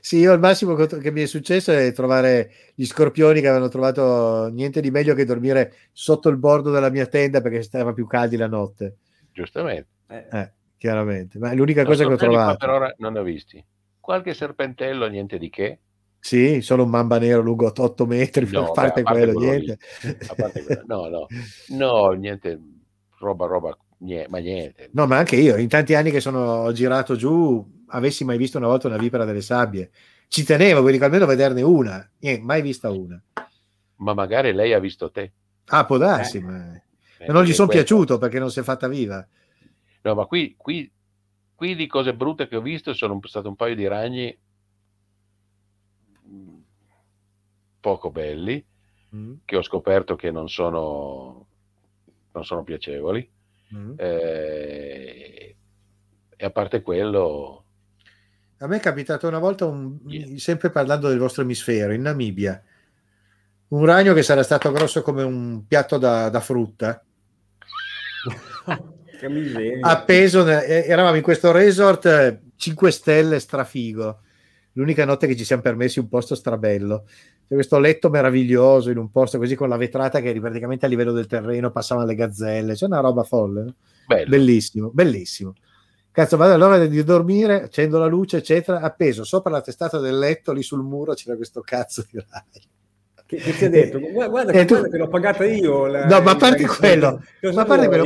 Sì, io il massimo che mi è successo è trovare gli scorpioni che avevano trovato niente di meglio che dormire sotto il bordo della mia tenda perché stava più caldi la notte. Giustamente. Chiaramente. Ma è l'unica cosa che ho trovato. Per ora non ne ho visti. Qualche serpentello, niente di che. Sì, solo un mamba nero lungo 8 metri, no, a parte quello niente. A parte quello, no, niente, roba, niente, ma niente. No, ma anche io, in tanti anni che ho girato giù, avessi mai visto una volta una vipera delle sabbie. Ci tenevo, quindi almeno vederne una, niente, mai vista una. Ma magari lei ha visto te. Ah, può darsi, ma non gli sono piaciuto perché non si è fatta viva. No, ma qui di cose brutte che ho visto sono stato un paio di ragni poco belli che ho scoperto che non sono piacevoli e a parte quello a me è capitato una volta sempre parlando del vostro emisfero in Namibia un ragno che sarà stato grosso come un piatto da frutta che miseria. Appeso eravamo in questo resort 5 stelle strafigo, l'unica notte che ci siamo permessi un posto strabello, c'è questo letto meraviglioso in un posto così con la vetrata che praticamente a livello del terreno passavano le gazzelle, c'è una roba folle, no? Bellissimo cazzo, vado all'ora di dormire, accendo la luce eccetera, appeso sopra la testata del letto lì sul muro c'era questo cazzo di raggio che ti ha detto guarda che l'ho pagata io quello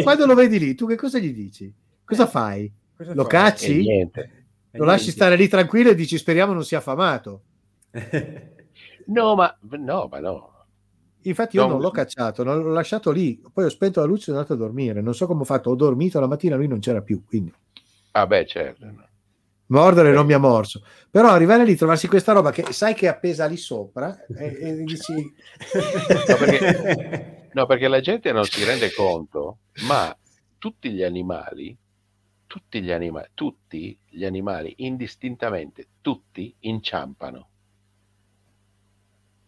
quando lo vedi lì tu che cosa gli dici? Cosa fai? Lo cacci? Lo lasci stare lì tranquillo e dici speriamo non sia affamato. No. Infatti io non l'ho cacciato, non l'ho lasciato lì, poi ho spento la luce e sono andato a dormire, non so come ho fatto, ho dormito la mattina, lui non c'era più, quindi. Ah beh, certo. Mordere non mi ha morso, però arrivare lì, trovarsi questa roba che sai che è appesa lì sopra e dici... no, perché la gente non si rende conto, ma tutti gli animali indistintamente, tutti inciampano.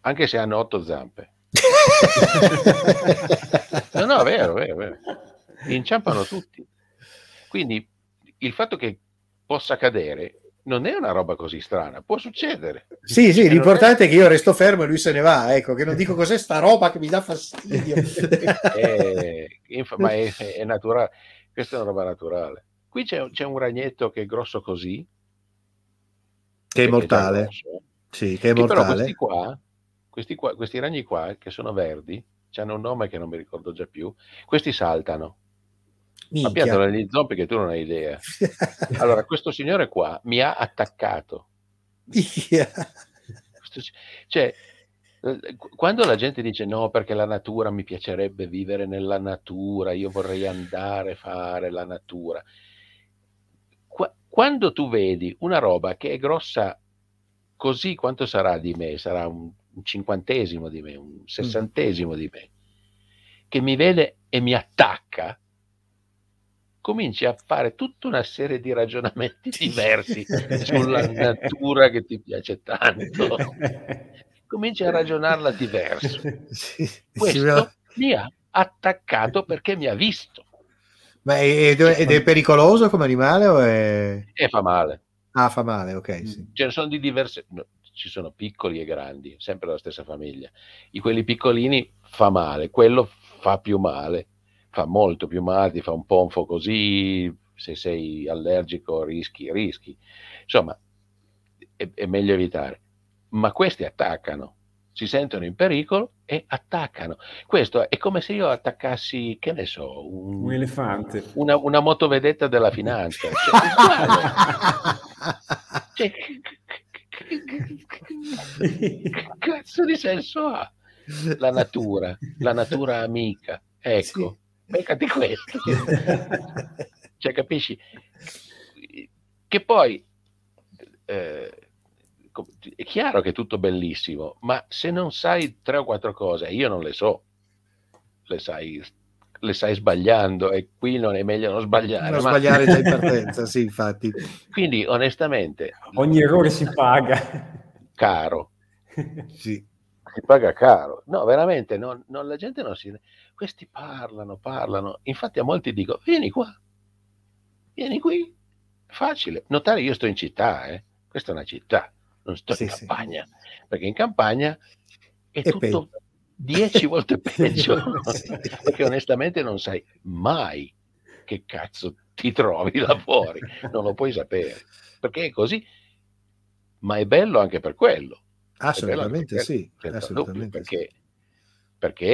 Anche se hanno 8 zampe. No, vero. Inciampano tutti. Quindi il fatto che possa cadere non è una roba così strana, può succedere. Sì, l'importante è che io resto fermo e lui se ne va, ecco, che non dico cos'è sta roba che mi dà fastidio. Ma è naturale, questa è una roba naturale. Qui c'è un ragnetto che è grosso così. Che è mortale. Sì, che è mortale. Però questi ragni qua, che sono verdi, hanno un nome che non mi ricordo già più, questi saltano. Ma piantano negli zombie che tu non hai idea. Allora, questo signore qua mi ha attaccato. Cioè, quando la gente dice no, perché la natura, mi piacerebbe vivere nella natura, io vorrei andare a fare la natura. Quando tu vedi una roba che è grossa così, quanto sarà di me? Sarà un 50° di me, un 60° di me, che mi vede e mi attacca, cominci a fare tutta una serie di ragionamenti diversi sulla natura che ti piace tanto, cominci a ragionarla diverso. Questo mi ha attaccato perché mi ha visto. Ma è pericoloso come animale o è... E fa male. Ah, fa male, ok. Sì. Ce ne sono di diverse... No. Ci sono piccoli e grandi, sempre la stessa famiglia. Quelli piccolini fa male, quello fa più male, fa molto più male, ti fa un ponfo così, se sei allergico rischi. Insomma, è meglio evitare. Ma questi attaccano, si sentono in pericolo e attaccano. Questo è come se io attaccassi, che ne so, un elefante, una motovedetta della finanza. Cioè, Che cazzo di senso ha? La natura amica, ecco, beccati questo. Cioè, capisci? Che poi è chiaro che è tutto bellissimo, ma se non sai tre o quattro cose, io non le so, le sai sbagliando, e qui non è meglio non sbagliare. Non sbagliare già in partenza, sì, infatti. Quindi, onestamente... Ogni errore si paga. Caro. Sì. Si paga caro. No, veramente, non, la gente non si... Questi parlano. Infatti a molti dico, vieni qui. Facile. Notare, io sto in città, questa è una città, non sto in campagna, perché in campagna è tutto peggio. 10 volte peggio, perché onestamente non sai mai che cazzo ti trovi là fuori, non lo puoi sapere, perché è così, ma è bello anche per quello. Assolutamente per quello, perché, assolutamente perché,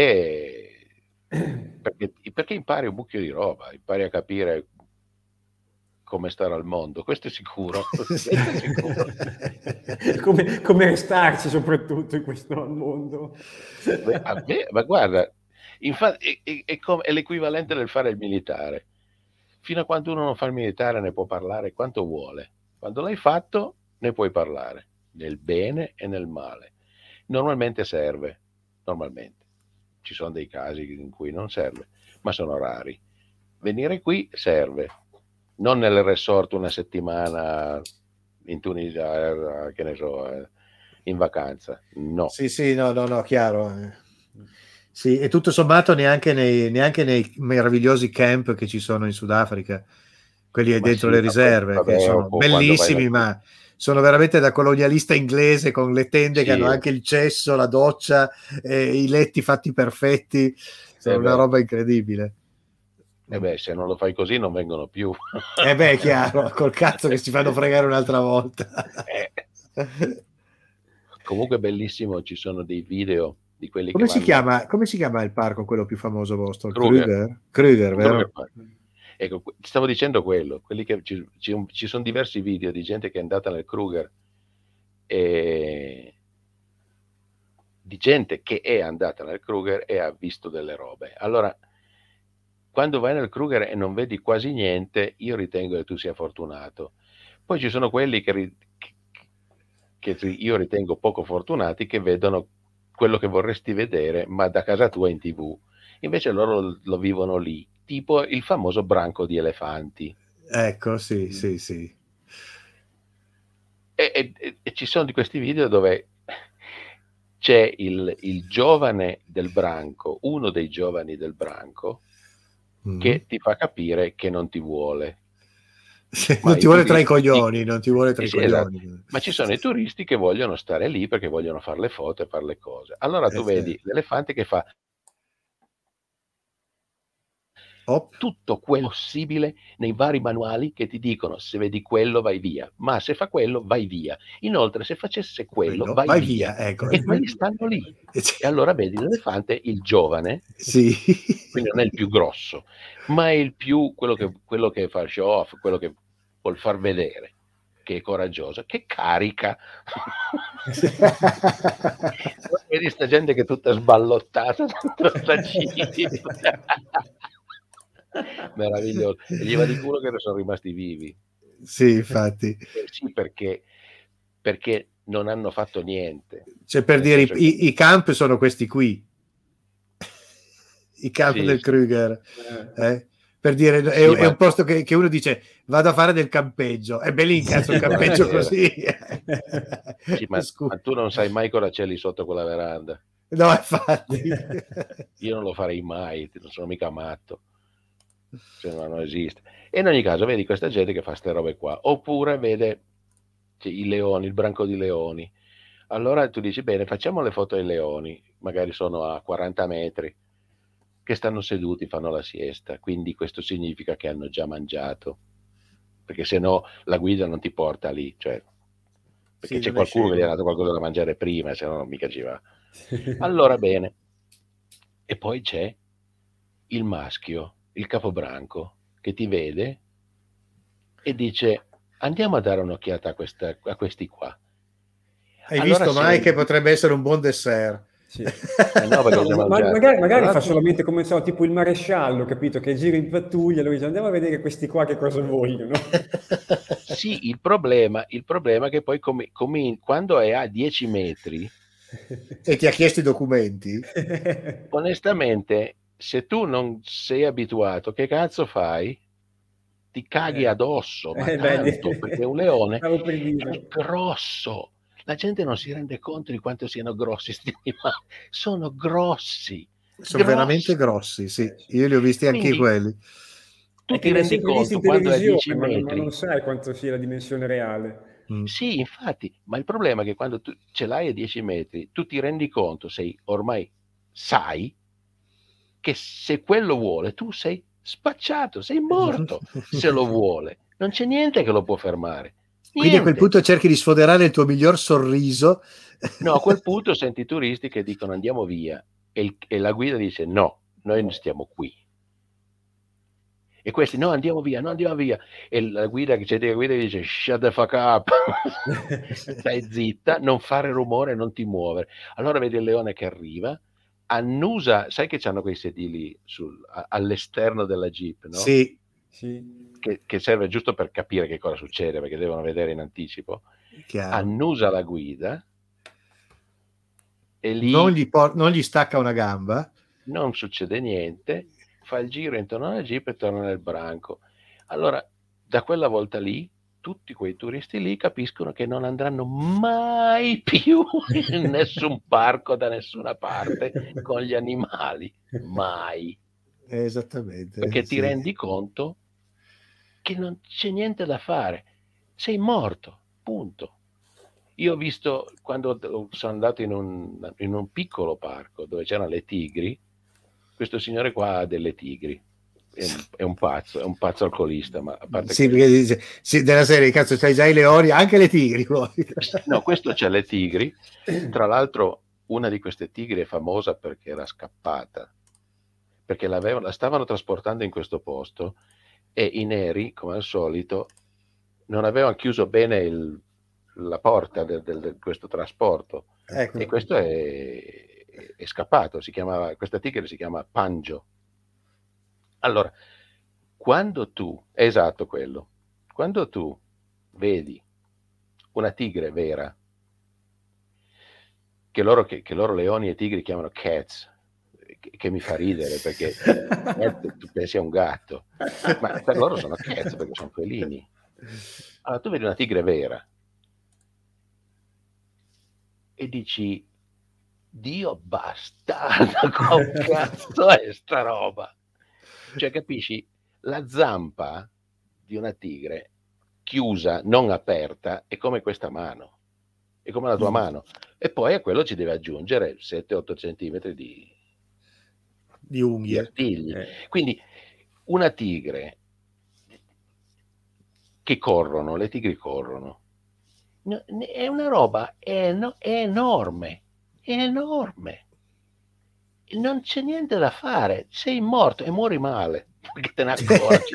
sì. Perché impari un mucchio di roba, impari a capire come stare al mondo, questo è sicuro. come restarci soprattutto in questo al mondo. Ma guarda, infatti è l'equivalente del fare il militare. Fino a quando uno non fa il militare ne può parlare quanto vuole, quando l'hai fatto ne puoi parlare, nel bene e nel male. Normalmente serve, ci sono dei casi in cui non serve, ma sono rari. Venire qui serve. Non nel resort una settimana in Tunisia, che ne so, in vacanza, no. Sì, no, chiaro. Sì, e tutto sommato neanche nei meravigliosi camp che ci sono in Sudafrica, quelli dentro le riserve, che sono bellissimi, ma sono veramente da colonialista inglese, con le tende che hanno anche il cesso, la doccia, i letti fatti perfetti, sono una roba incredibile. Se non lo fai così non vengono più. È chiaro, col cazzo che si fanno fregare un'altra volta. Comunque bellissimo, ci sono dei video di quelli come che come si chiama il parco, quello più famoso vostro? Kruger, vero? Ecco, stavo dicendo quelli che ci sono diversi video di gente che è andata nel Kruger, e di gente che è andata nel Kruger e ha visto delle robe. Allora, quando vai nel Kruger e non vedi quasi niente, io ritengo che tu sia fortunato. Poi ci sono quelli che io ritengo poco fortunati, che vedono quello che vorresti vedere, ma da casa tua in TV. Invece loro lo vivono lì, tipo il famoso branco di elefanti. Ecco, sì. E ci sono di questi video dove c'è il giovane del branco, uno dei giovani del branco, che ti fa capire che non ti vuole. Non ti vuole tra i coglioni. Esatto. Ma ci sono i turisti che vogliono stare lì perché vogliono fare le foto e fare le cose. Allora tu vedi l'elefante che fa tutto quello possibile nei vari manuali che ti dicono: se vedi quello vai via, ma se fa quello vai via, inoltre se facesse quello vai via. Ecco. E quelli stanno lì, e allora vedi l'elefante, il giovane, quindi non è il più grosso, ma è il più quello che fa show off, quello che vuol far vedere che è coraggioso, che carica. Vedi sta gente che è tutta sballottata, tutta meraviglioso, e gli va di culo che ne sono rimasti vivi. Sì, infatti. Perché non hanno fatto niente. Cioè, per dire, i camp sono questi qui, i camp del Kruger. Per dire, è un posto che uno dice vado a fare del campeggio, è lì in cazzo il campeggio così. Sì, ma tu non sai mai cosa c'è lì sotto quella veranda. No, infatti. Io non lo farei mai, non sono mica matto. Cioè, non esiste. E in ogni caso vedi questa gente che fa ste robe qua, oppure vede i leoni, il branco di leoni. Allora tu dici bene, facciamo le foto ai leoni, magari sono a 40 metri che stanno seduti, fanno la siesta, quindi questo significa che hanno già mangiato, perché se no la guida non ti porta lì, cioè, perché c'è qualcuno che gli ha dato qualcosa da mangiare prima, se no non mica ci va. Allora bene, e poi c'è il maschio, il capobranco, che ti vede e dice andiamo a dare un'occhiata a questi qua. Hai allora visto mai che potrebbe essere un buon dessert? Sì. No, magari fa solamente come so, tipo il maresciallo, capito, che gira in pattuglia, lui dice andiamo a vedere questi qua che cosa vogliono. Sì, il problema è che poi quando è a 10 metri e ti ha chiesto i documenti, onestamente, se tu non sei abituato, che cazzo fai? Ti caghi addosso, ma tanto, perché un leone è grosso. La gente non si rende conto di quanto siano grossi sti animali. Sono grossi. Sono veramente grossi, sì. Io li ho visti anche quelli. Tu ti rendi conto quando è 10 metri. Ma non sai quanto sia la dimensione reale. Sì, infatti. Ma il problema è che quando tu ce l'hai a 10 metri, tu ti rendi conto, ormai sai, che se quello vuole, tu sei spacciato, sei morto, se lo vuole. Non c'è niente che lo può fermare. Quindi a quel punto cerchi di sfoderare il tuo miglior sorriso. No, a quel punto senti i turisti che dicono andiamo via e la guida dice no, noi non stiamo qui. E questi no, andiamo via. E la guida che c'è, la guida dice shut the fuck up. Stai zitta, non fare rumore, non ti muovere. Allora vedi il leone che arriva, annusa, sai che c'hanno quei sedili all'esterno della Jeep, no? Sì. Che serve giusto per capire che cosa succede, perché devono vedere in anticipo. Chiaro. Annusa la guida e lì non gli stacca una gamba, non succede niente, fa il giro intorno alla Jeep e torna nel branco. Allora da quella volta lì tutti quei turisti lì capiscono che non andranno mai più in nessun parco da nessuna parte con gli animali, mai. Esattamente, perché ti rendi conto che non c'è niente da fare, sei morto, punto. Io ho visto, quando sono andato in un piccolo parco dove c'erano le tigri, questo signore qua ha delle tigri, è un pazzo alcolista, ma a parte perché dice, della serie, cazzo, c'hai già i leoni, anche le tigri poi. No, questo c'ha le tigri, tra l'altro una di queste tigri è famosa perché era scappata, perché la stavano trasportando in questo posto e i neri, come al solito, non avevano chiuso bene la porta di questo trasporto. Ecco. E questo è scappato. Questa tigre si chiama Pangio. Allora, quando tu vedi una tigre vera, che loro leoni e tigri chiamano cats, che mi fa ridere perché tu pensi a un gatto, ma per loro sono cazzo perché sono felini. Allora tu vedi una tigre vera e dici Dio bastardo, che cazzo è sta roba? Cioè, capisci, la zampa di una tigre chiusa, non aperta, è come questa mano, è come la tua mano, e poi a quello ci deve aggiungere 7-8 centimetri di unghie. Quindi una tigre che corrono, le tigri corrono, è una roba è enorme, non c'è niente da fare, sei morto e muori male perché te ne accorgi.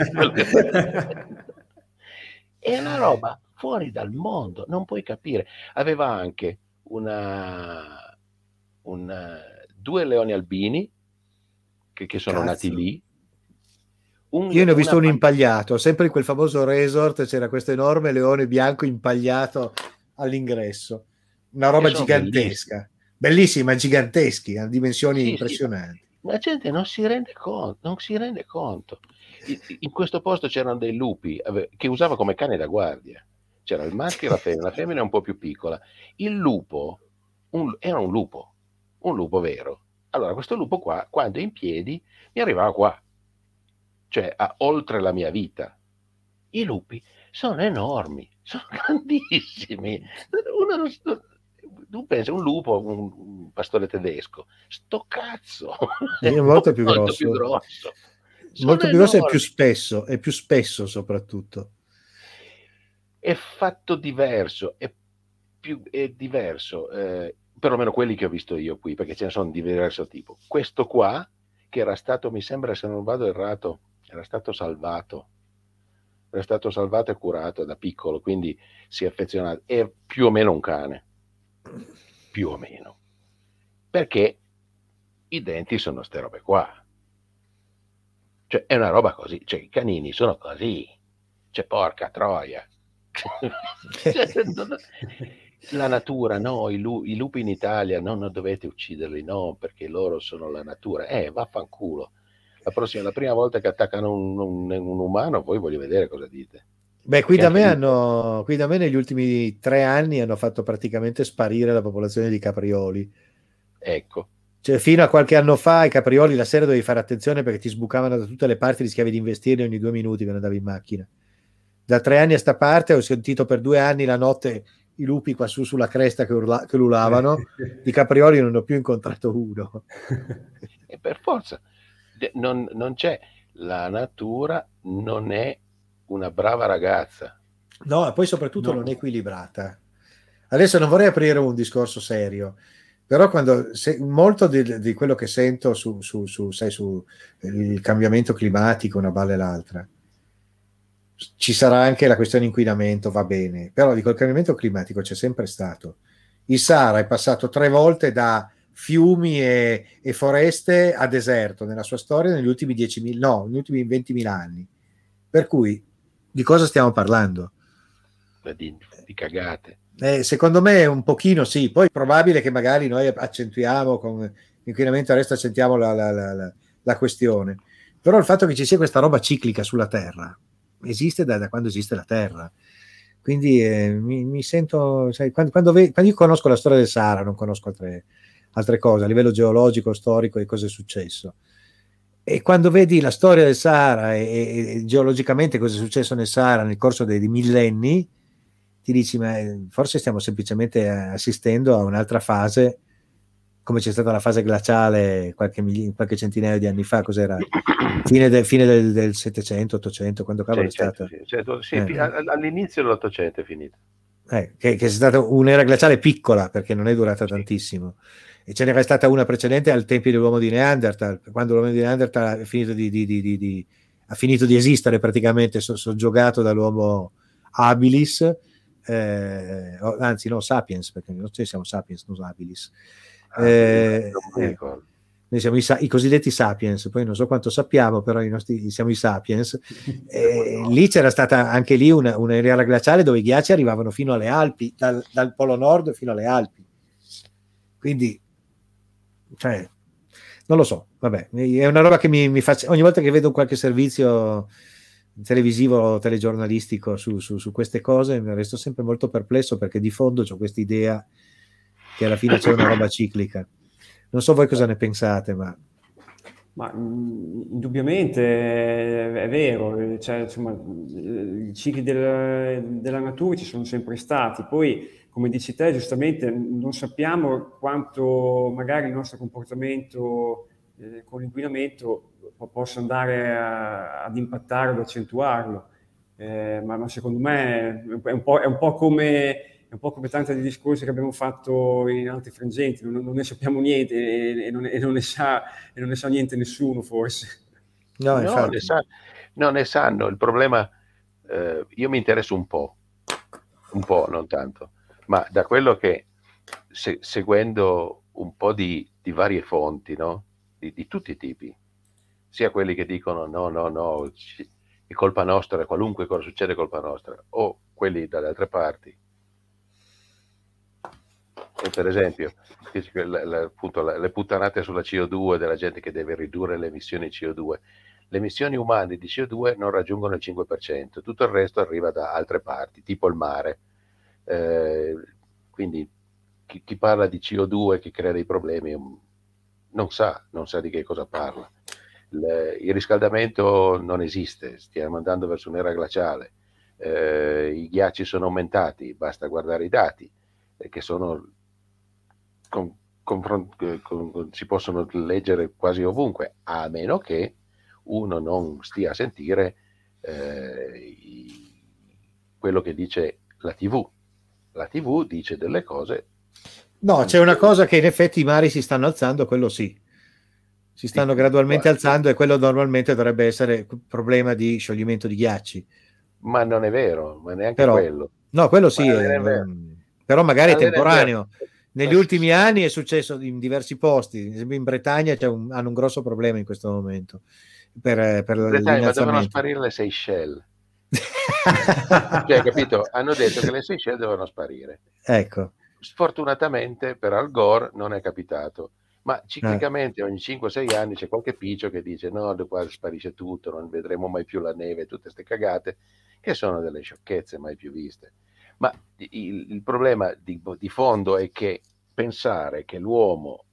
È una roba fuori dal mondo, non puoi capire. Aveva anche due leoni albini che sono nati lì. Io ne ho visto un impagliato, sempre in quel famoso resort c'era questo enorme leone bianco impagliato all'ingresso, una roba gigantesca, bellissima, giganteschi, a dimensioni impressionanti. Sì. La gente non si rende conto. In questo posto c'erano dei lupi che usava come cane da guardia, c'era il maschio e la femmina è un po' più piccola. Il lupo era un lupo vero. Allora, questo lupo qua, quando è in piedi, mi arrivava qua, cioè oltre la mia vita. I lupi sono enormi, sono grandissimi. Tu pensi, un lupo, un pastore tedesco, sto cazzo! È molto più grosso. Molto più grosso e più spesso soprattutto. È fatto diverso, è diverso. Perlomeno quelli che ho visto io qui, perché ce ne sono di diverso tipo. Questo qua, che era stato, mi sembra, se non vado errato, era stato salvato e curato da piccolo, quindi si è affezionato, è più o meno un cane, più o meno, perché i denti sono ste robe qua, cioè è una roba così, cioè i canini sono così, cioè porca troia. La natura, no, i lupi in Italia, no, non dovete ucciderli, no, perché loro sono la natura, vaffanculo. La prima volta che attaccano un umano, poi voglio vedere cosa dite. Beh, qui da me negli ultimi 3 anni hanno fatto praticamente sparire la popolazione di caprioli. Ecco. Cioè, fino a qualche anno fa i caprioli la sera dovevi fare attenzione perché ti sbucavano da tutte le parti, rischiavi di investirli ogni 2 minuti che andavi in macchina. Da 3 anni a sta parte ho sentito per 2 anni la notte i lupi qua su sulla cresta che ululavano. Di caprioli non ne ho più incontrato uno. E per forza. Non c'è, la natura non è una brava ragazza, no, e poi soprattutto non è equilibrata. Adesso non vorrei aprire un discorso serio, però quando molto di quello che sento su il cambiamento climatico, una balla e l'altra, ci sarà anche la questione inquinamento, va bene, però dico, il cambiamento climatico c'è sempre stato. Il Sahara è passato 3 volte da fiumi e foreste a deserto nella sua storia negli ultimi 10.000, no, negli ultimi 20.000 anni. Per cui di cosa stiamo parlando? Di cagate. Secondo me un pochino sì, poi è probabile che magari noi accentuiamo con l'inquinamento terrestre, accentuiamo la questione, però il fatto che ci sia questa roba ciclica sulla Terra esiste da quando esiste la Terra. Quindi mi sento, sai, quando io conosco la storia del Sahara, non conosco altre cose a livello geologico, storico, e cosa è successo, e quando vedi la storia del Sahara e geologicamente cosa è successo nel Sahara nel corso dei millenni, ti dici ma forse stiamo semplicemente assistendo a un'altra fase, come c'è stata la fase glaciale qualche centinaio di anni fa, cos'era? Fine del 700, 800, quando cavolo è stata? Sì. All'inizio dell'800 è finita. Che è stata un'era glaciale piccola, perché non è durata tantissimo, e ce n'era stata una precedente al tempo dell'uomo di Neanderthal, quando l'uomo di Neanderthal è finito ha finito di esistere praticamente, soggiogato dall'uomo habilis, anzi no, sapiens, perché noi siamo sapiens, non habilis, noi siamo i cosiddetti sapiens, poi non so quanto sappiamo, però siamo i sapiens. Lì c'era stata anche lì un'era glaciale dove i ghiacci arrivavano fino alle Alpi, dal Polo Nord fino alle Alpi. Quindi, cioè, non lo so, vabbè, è una roba che mi fa... Ogni volta che vedo qualche servizio televisivo o telegiornalistico su queste cose, mi resto sempre molto perplesso, perché di fondo c'ho questa idea che alla fine c'è una roba ciclica. Non so voi cosa ne pensate, ma indubbiamente è vero, cioè, insomma, i cicli della natura ci sono sempre stati. Poi, come dici te, giustamente non sappiamo quanto magari il nostro comportamento con l'inquinamento possa andare ad impattare o ad accentuarlo, ma secondo me è un po' come tanti dei discorsi che abbiamo fatto in altri frangenti, non ne sappiamo niente e non ne sa niente nessuno, forse. No, ne sanno. Il problema, io mi interesso un po', non tanto, ma da quello che, seguendo un po' di varie fonti, no? Di tutti i tipi, sia quelli che dicono no, è colpa nostra, qualunque cosa succede è colpa nostra, o quelli dalle altre parti. Per esempio, appunto, le puttanate sulla CO2 della gente che deve ridurre le emissioni CO2. Le emissioni umane di CO2 non raggiungono il 5%, tutto il resto arriva da altre parti, tipo il mare. Quindi chi parla di CO2 che crea dei problemi non sa di che cosa parla. Il riscaldamento non esiste, stiamo andando verso un'era glaciale, i ghiacci sono aumentati, basta guardare i dati che sono... si possono leggere quasi ovunque, a meno che uno non stia a sentire quello che dice la TV. La TV dice delle cose. No, c'è una cosa che in effetti i mari si stanno alzando, quello sì. Si stanno gradualmente alzando, e quello normalmente dovrebbe essere problema di scioglimento di ghiacci. Ma non è vero, ma neanche quello. No, quello sì, però magari è temporaneo. Negli ultimi anni è successo in diversi posti, in Bretagna hanno un grosso problema in questo momento per Bretagna, ma devono sparire le Seychelles. Cioè, capito? Hanno detto che le Seychelles devono sparire. Ecco. Sfortunatamente per Al Gore non è capitato, ma ciclicamente ogni 5-6 anni c'è qualche piccio che dice no, qua sparisce tutto, non vedremo mai più la neve, tutte ste cagate che sono delle sciocchezze mai più viste. Ma il problema di fondo è che pensare che l'uomo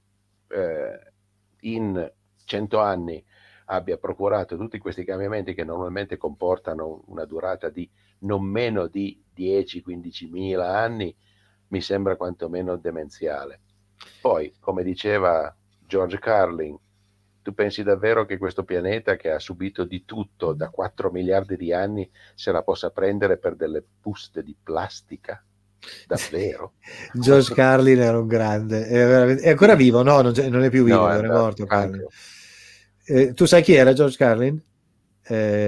in 100 anni abbia procurato tutti questi cambiamenti che normalmente comportano una durata di non meno di 10-15 mila anni mi sembra quantomeno demenziale. Poi, come diceva George Carlin, tu pensi davvero che questo pianeta che ha subito di tutto da 4 miliardi di anni se la possa prendere per delle buste di plastica? Davvero? George Carlin era un grande, è ancora vivo? No, non è più vivo, no, era morto Carlin. Tu sai chi era George Carlin?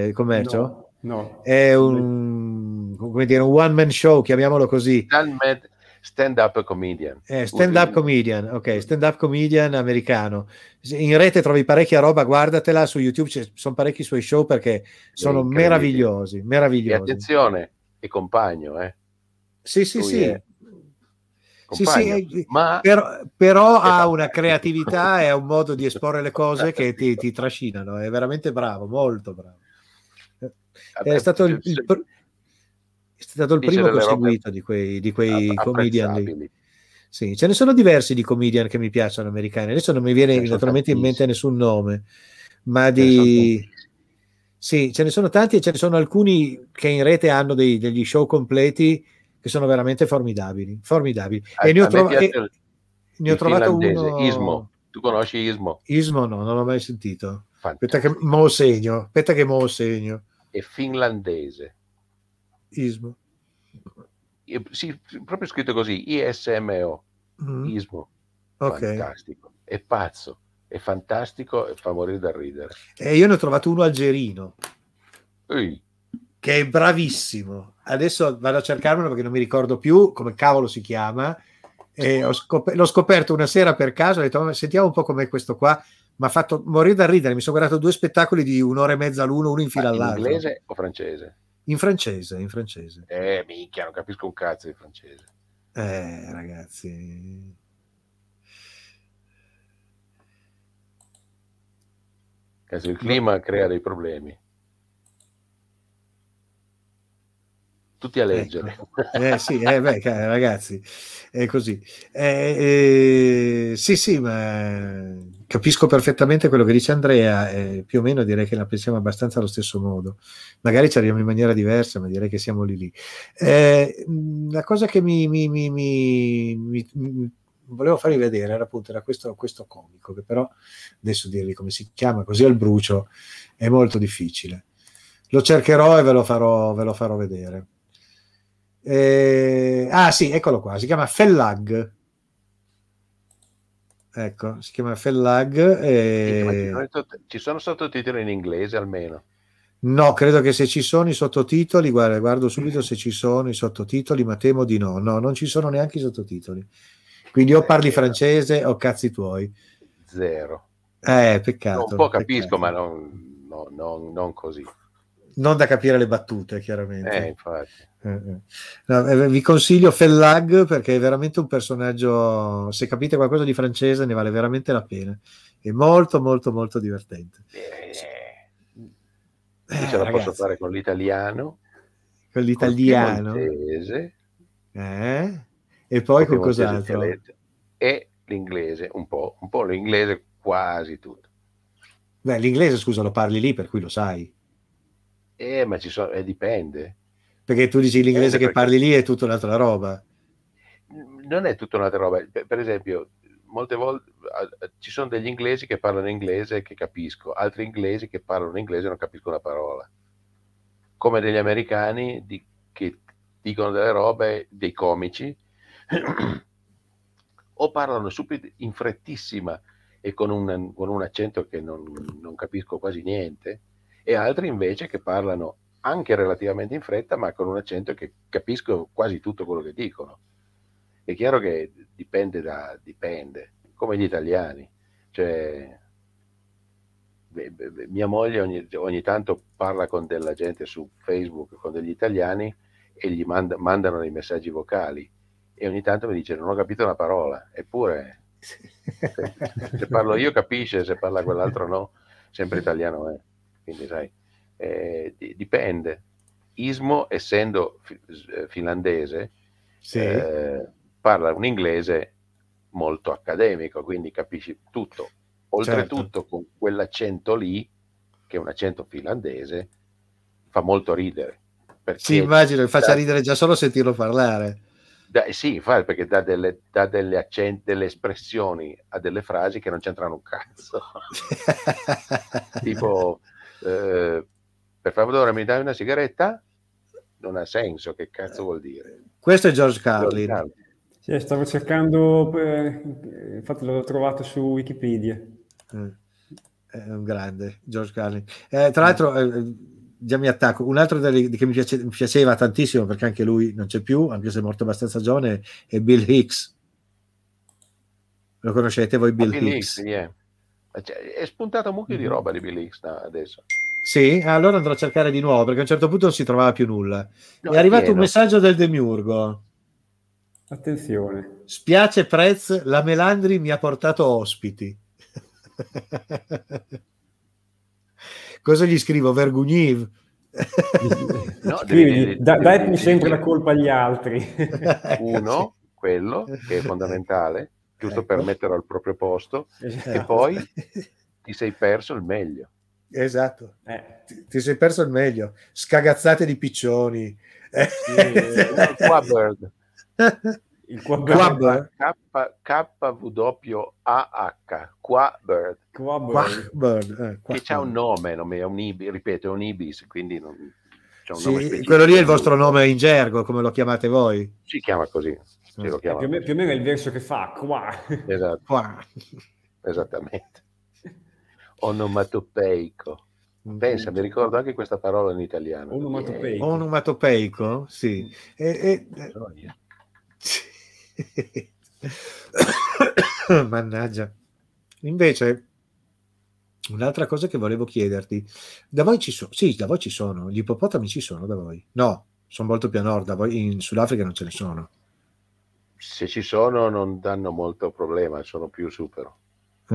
Il commercio? No. È un, come dire, un one man show, chiamiamolo così. Stand-up comedian. Stand-up comedian americano. In rete trovi parecchia roba, guardatela, su YouTube ci sono parecchi suoi show perché sono meravigliosi. E attenzione, è compagno, eh? Sì. È... Compagno. Ma però ha una creatività e ha un modo di esporre le cose che ti trascinano, è veramente bravo, molto bravo. È stato il primo che ho seguito di quei comedian. Sì, ce ne sono diversi di comedian che mi piacciono americani. Adesso non mi viene naturalmente in mente nessun nome, ma ce ne sono tanti e ce ne sono alcuni che in rete hanno degli show completi che sono veramente formidabili. Ne ho trovato uno. Ismo. Tu conosci Ismo? Ismo no, non l'ho mai sentito. Aspetta che mo segno. È finlandese. Ismo. Sì, proprio scritto così, ISMO. Ismo. Okay. Fantastico. È pazzo, è fantastico e fa morire da ridere. E io ne ho trovato uno algerino. Che è bravissimo. Adesso vado a cercarmelo perché non mi ricordo più come cavolo si chiama. E l'ho scoperto una sera per caso, ho detto sentiamo un po' com'è questo qua. Mi ha fatto morire da ridere, mi sono guardato 2 spettacoli di 1 ora e mezza l'uno, uno in fila all'altro. In inglese o francese? In francese. Minchia, non capisco un cazzo di francese. Ragazzi. Cazzo, il clima crea dei problemi. Tutti a leggere. Ragazzi, è così. Sì, ma capisco perfettamente quello che dice Andrea, più o meno direi che la pensiamo abbastanza allo stesso modo. Magari ci arriviamo in maniera diversa, ma direi che siamo lì. La cosa che mi volevo farvi vedere era appunto questo comico, che però adesso dirvi come si chiama così al brucio è molto difficile. Lo cercherò e ve lo farò vedere. Sì, eccolo qua, si chiama Fellag. Ecco, si chiama Fellag. Ci sono sottotitoli in inglese almeno? No, credo che se ci sono i sottotitoli, guardo subito se ci sono i sottotitoli, ma temo di no. No, non ci sono neanche i sottotitoli. Quindi o parli francese o cazzi tuoi. Zero. Peccato. Un po' capisco, ma non così. Non da capire le battute, chiaramente. Infatti. No, vi consiglio Fellag perché è veramente un personaggio, se capite qualcosa di francese ne vale veramente la pena, è molto molto molto divertente. Ce la ragazzi. Posso fare con l'italiano, con il francese, e poi con cos'altro? E l'inglese, un po' l'inglese, quasi tutto. Beh, l'inglese scusa lo parli lì per cui lo sai. Ma ci sono, dipende. Perché tu dici l'inglese che parli lì è tutta un'altra roba. Non è tutta un'altra roba. Per esempio, molte volte ci sono degli inglesi che parlano inglese che capisco, altri inglesi che parlano inglese e non capisco una parola. Come degli americani che dicono delle robe, dei comici, o parlano subito in frettissima e con un accento che non capisco quasi niente, e altri invece che parlano anche relativamente in fretta ma con un accento che capisco quasi tutto quello che dicono. È chiaro che dipende, come gli italiani. Cioè, mia moglie ogni tanto parla con della gente su Facebook, con degli italiani, e gli mandano dei messaggi vocali, e ogni tanto mi dice: non ho capito una parola. Eppure se parlo io capisce, se parla quell'altro no, sempre italiano è. Quindi sai, dipende. Ismo, essendo finlandese, sì, parla un inglese molto accademico, quindi capisci tutto. Oltretutto, certo, con quell'accento lì, che è un accento finlandese, fa molto ridere. Sì, immagino che faccia ridere già solo sentirlo parlare. Perché dà delle accenti, delle espressioni a delle frasi che non c'entrano un cazzo. Tipo, per favore mi dai una sigaretta? Non ha senso, che cazzo vuol dire? Questo è George Carlin. Sì, stavo cercando, infatti l'ho trovato su Wikipedia. È un grande, George Carlin. Tra l'altro... già mi attacco, un altro che mi piaceva tantissimo, perché anche lui non c'è più, anche se è morto abbastanza giovane, è Bill Hicks. Lo conoscete voi Bill Hicks? Yeah. È spuntato un mucchio di roba di Bill Hicks adesso. Sì? Allora andrò a cercare di nuovo, perché a un certo punto non si trovava più nulla. No, è arrivato un messaggio del Demiurgo. Attenzione. Spiace Prez, la Melandri mi ha portato ospiti. Cosa gli scrivo? Vergugniv? No, datemi sempre la colpa agli altri. Uno, quello, che è fondamentale, giusto, ecco, per metterlo al proprio posto, esatto, e poi ti sei perso il meglio. Esatto, ti sei perso il meglio. Scagazzate di piccioni. Sì, il Quabird. Il Quabird. K-W-A-H. Quabird. Che c'ha un nome, non è un ibis, ripeto, è un ibis, quindi non c'è un nome specifico. Quello lì è il vostro nome in gergo, come lo chiamate voi? Si chiama così. Più o meno è il verso che fa qua. Esatto. Qua. Esattamente. Onomatopeico. Pensa, mi ricordo anche questa parola in italiano. Onomatopeico. Onomatopeico, sì. Mannaggia. Invece un'altra cosa che volevo chiederti, da voi ci sono? Sì, da voi ci sono. Gli ippopotami ci sono da voi? No, sono molto più a nord. Da voi in Sudafrica non ce ne sono. Se ci sono non danno molto problema, sono più su però.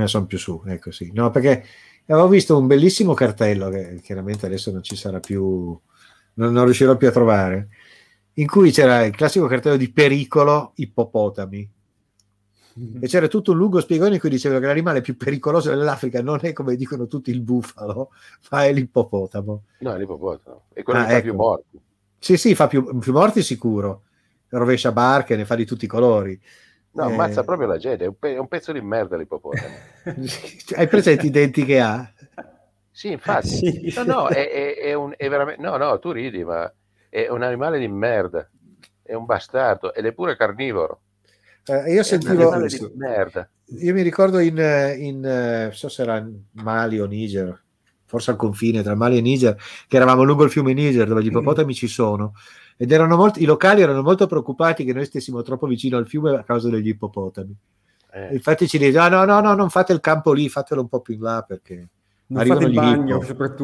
Sono più su, ecco sì. No, perché avevo visto un bellissimo cartello che chiaramente adesso non ci sarà più, non riuscirò più a trovare, in cui c'era il classico cartello di pericolo ippopotami. E c'era tutto un lungo spiegone in cui diceva che l'animale più pericoloso dell'Africa non è, come dicono tutti, il bufalo, ma è l'ippopotamo. No, è l'ippopotamo. È quello che fa più morti. Sì, fa più morti sicuro. Rovescia barche, ne fa di tutti i colori. No, ammazza proprio la gente. È un pezzo di merda l'ippopotamo. Hai presente i denti che ha? Sì, infatti. Sì. No, è veramente... No, tu ridi, ma è un animale di merda. È un bastardo. Ed è pure carnivoro. Io sentivo di merda. Io mi ricordo non so se era Mali o Niger, forse al confine tra Mali e Niger, che eravamo lungo il fiume Niger, dove gli ippopotami ci sono, ed i locali erano molto preoccupati che noi stessimo troppo vicino al fiume a causa degli ippopotami. Infatti ci dicevano: no, non fate il campo lì, fatelo un po' più in là, perché non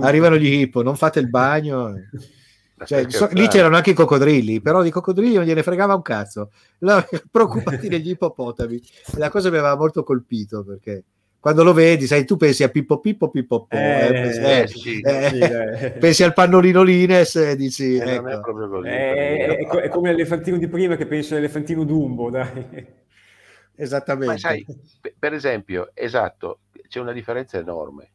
arrivano, gli hippo, non fate il bagno. Cioè, lì c'erano anche i coccodrilli, però di coccodrilli non gliene fregava un cazzo, preoccupati degli ippopotami. La cosa mi aveva molto colpito, perché quando lo vedi, sai, tu pensi a Pippo, sì. Pensi al pannolino Lines e dici ecco. Non è proprio così, è come l'elefantino di prima che pensa all'elefantino Dumbo, dai. Esattamente. Ma sai, per esempio, esatto, c'è una differenza enorme.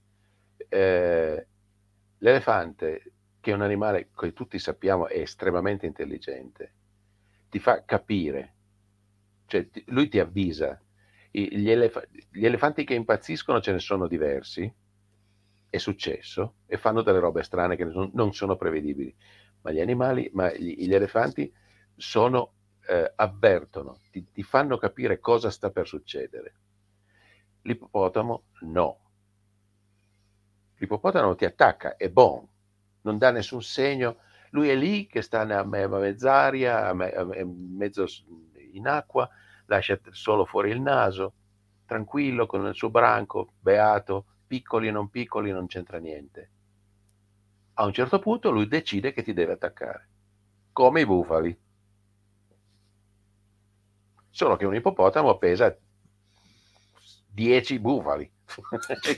L'elefante, che è un animale che tutti sappiamo è estremamente intelligente, ti fa capire, cioè lui ti avvisa. Gli elefanti che impazziscono ce ne sono diversi, è successo, e fanno delle robe strane che non sono prevedibili, ma gli elefanti sono, avvertono, ti fanno capire cosa sta per succedere. L'ippopotamo no. L'ippopotamo ti attacca, è buono, non dà nessun segno, lui è lì che sta a mezz'aria, a mezzo in acqua, lascia solo fuori il naso, tranquillo con il suo branco, beato, piccoli o non piccoli, non c'entra niente. A un certo punto lui decide che ti deve attaccare, come i bufali. Solo che un ippopotamo pesa 10 bufali.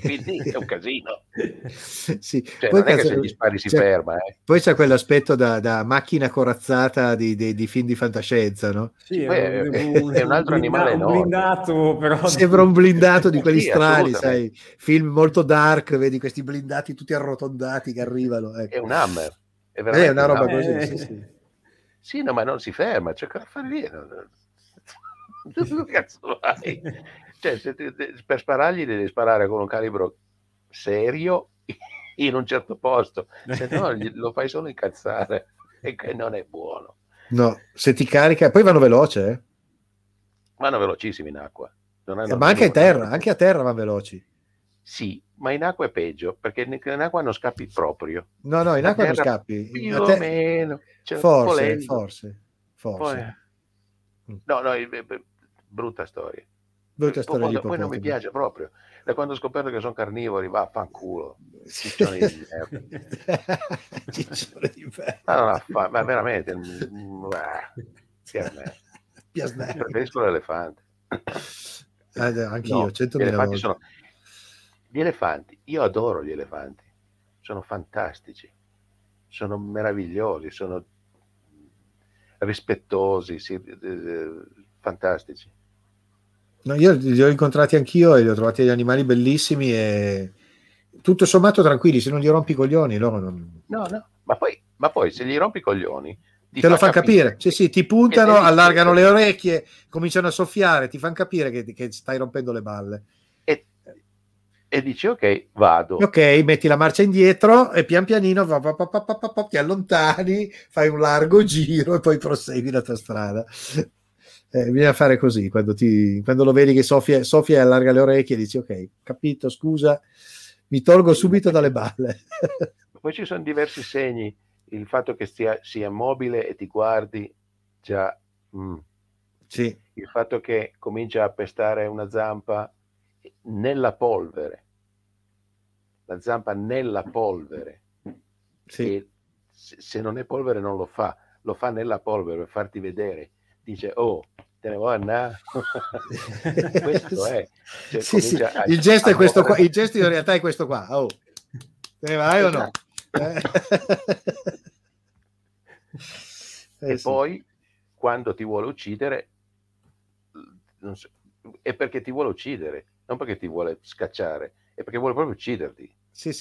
Quindi è un casino. Sì. Cioè, poi non è che se gli spari si ferma. Poi c'è quell'aspetto da macchina corazzata di film di fantascienza, no? Sì, è un altro animale enorme. Blindato, però. Sembra un blindato di quelli strani, sai? Film molto dark, vedi questi blindati tutti arrotondati che arrivano. Ecco. È un hammer. È veramente una roba così. Sì, no, ma non si ferma, c'è cosa fare lì. Che cazzo vai? Cioè, se per sparargli devi sparare con un calibro serio in un certo posto, se no lo fai solo incazzare, e che non è buono. No, se ti carica, poi vanno veloce, eh? Vanno velocissimi in acqua. Non hanno ma anche a terra, vanno veloci. Sì, ma in acqua è peggio, perché in acqua non scappi proprio. No, in acqua non scappi. Più o meno. Cioè, forse. Poi... No, brutta storia di poi non mi piace proprio. Da quando ho scoperto che sono carnivori, va fanculo, ciccione di merda. Ma veramente preferisco l'elefante. Anch'io, no, 100.000 volte. Gli elefanti, io adoro gli elefanti, sono fantastici, sono meravigliosi, sono rispettosi, fantastici. No, io li ho incontrati anch'io e li ho trovati degli animali bellissimi e tutto sommato tranquilli, se non gli rompi i coglioni loro non... No, ma poi se gli rompi i coglioni te lo fanno capire. Sì, ti puntano, allargano le orecchie, cominciano a soffiare, ti fanno capire che stai rompendo le balle e dici ok, vado. Ok, metti la marcia indietro e pian pianino ti allontani, fai un largo giro e poi prosegui la tua strada. Bisogna fare così, quando lo vedi che Sofia allarga le orecchie e dici ok, capito, scusa, mi tolgo subito dalle balle. Poi ci sono diversi segni, il fatto che sia mobile e ti guardi già. Sì. Il fatto che comincia a pestare una zampa nella polvere, sì. E se non è polvere non lo fa nella polvere per farti vedere, dice oh, te ne vuoi andare? Questo è, cioè, sì. Il gesto è questo qua, il gesto in realtà è questo qua, oh, te ne vai o no? E sì. Poi quando ti vuole uccidere, non so, è perché ti vuole uccidere, non perché ti vuole scacciare, è perché vuole proprio ucciderti. Sì,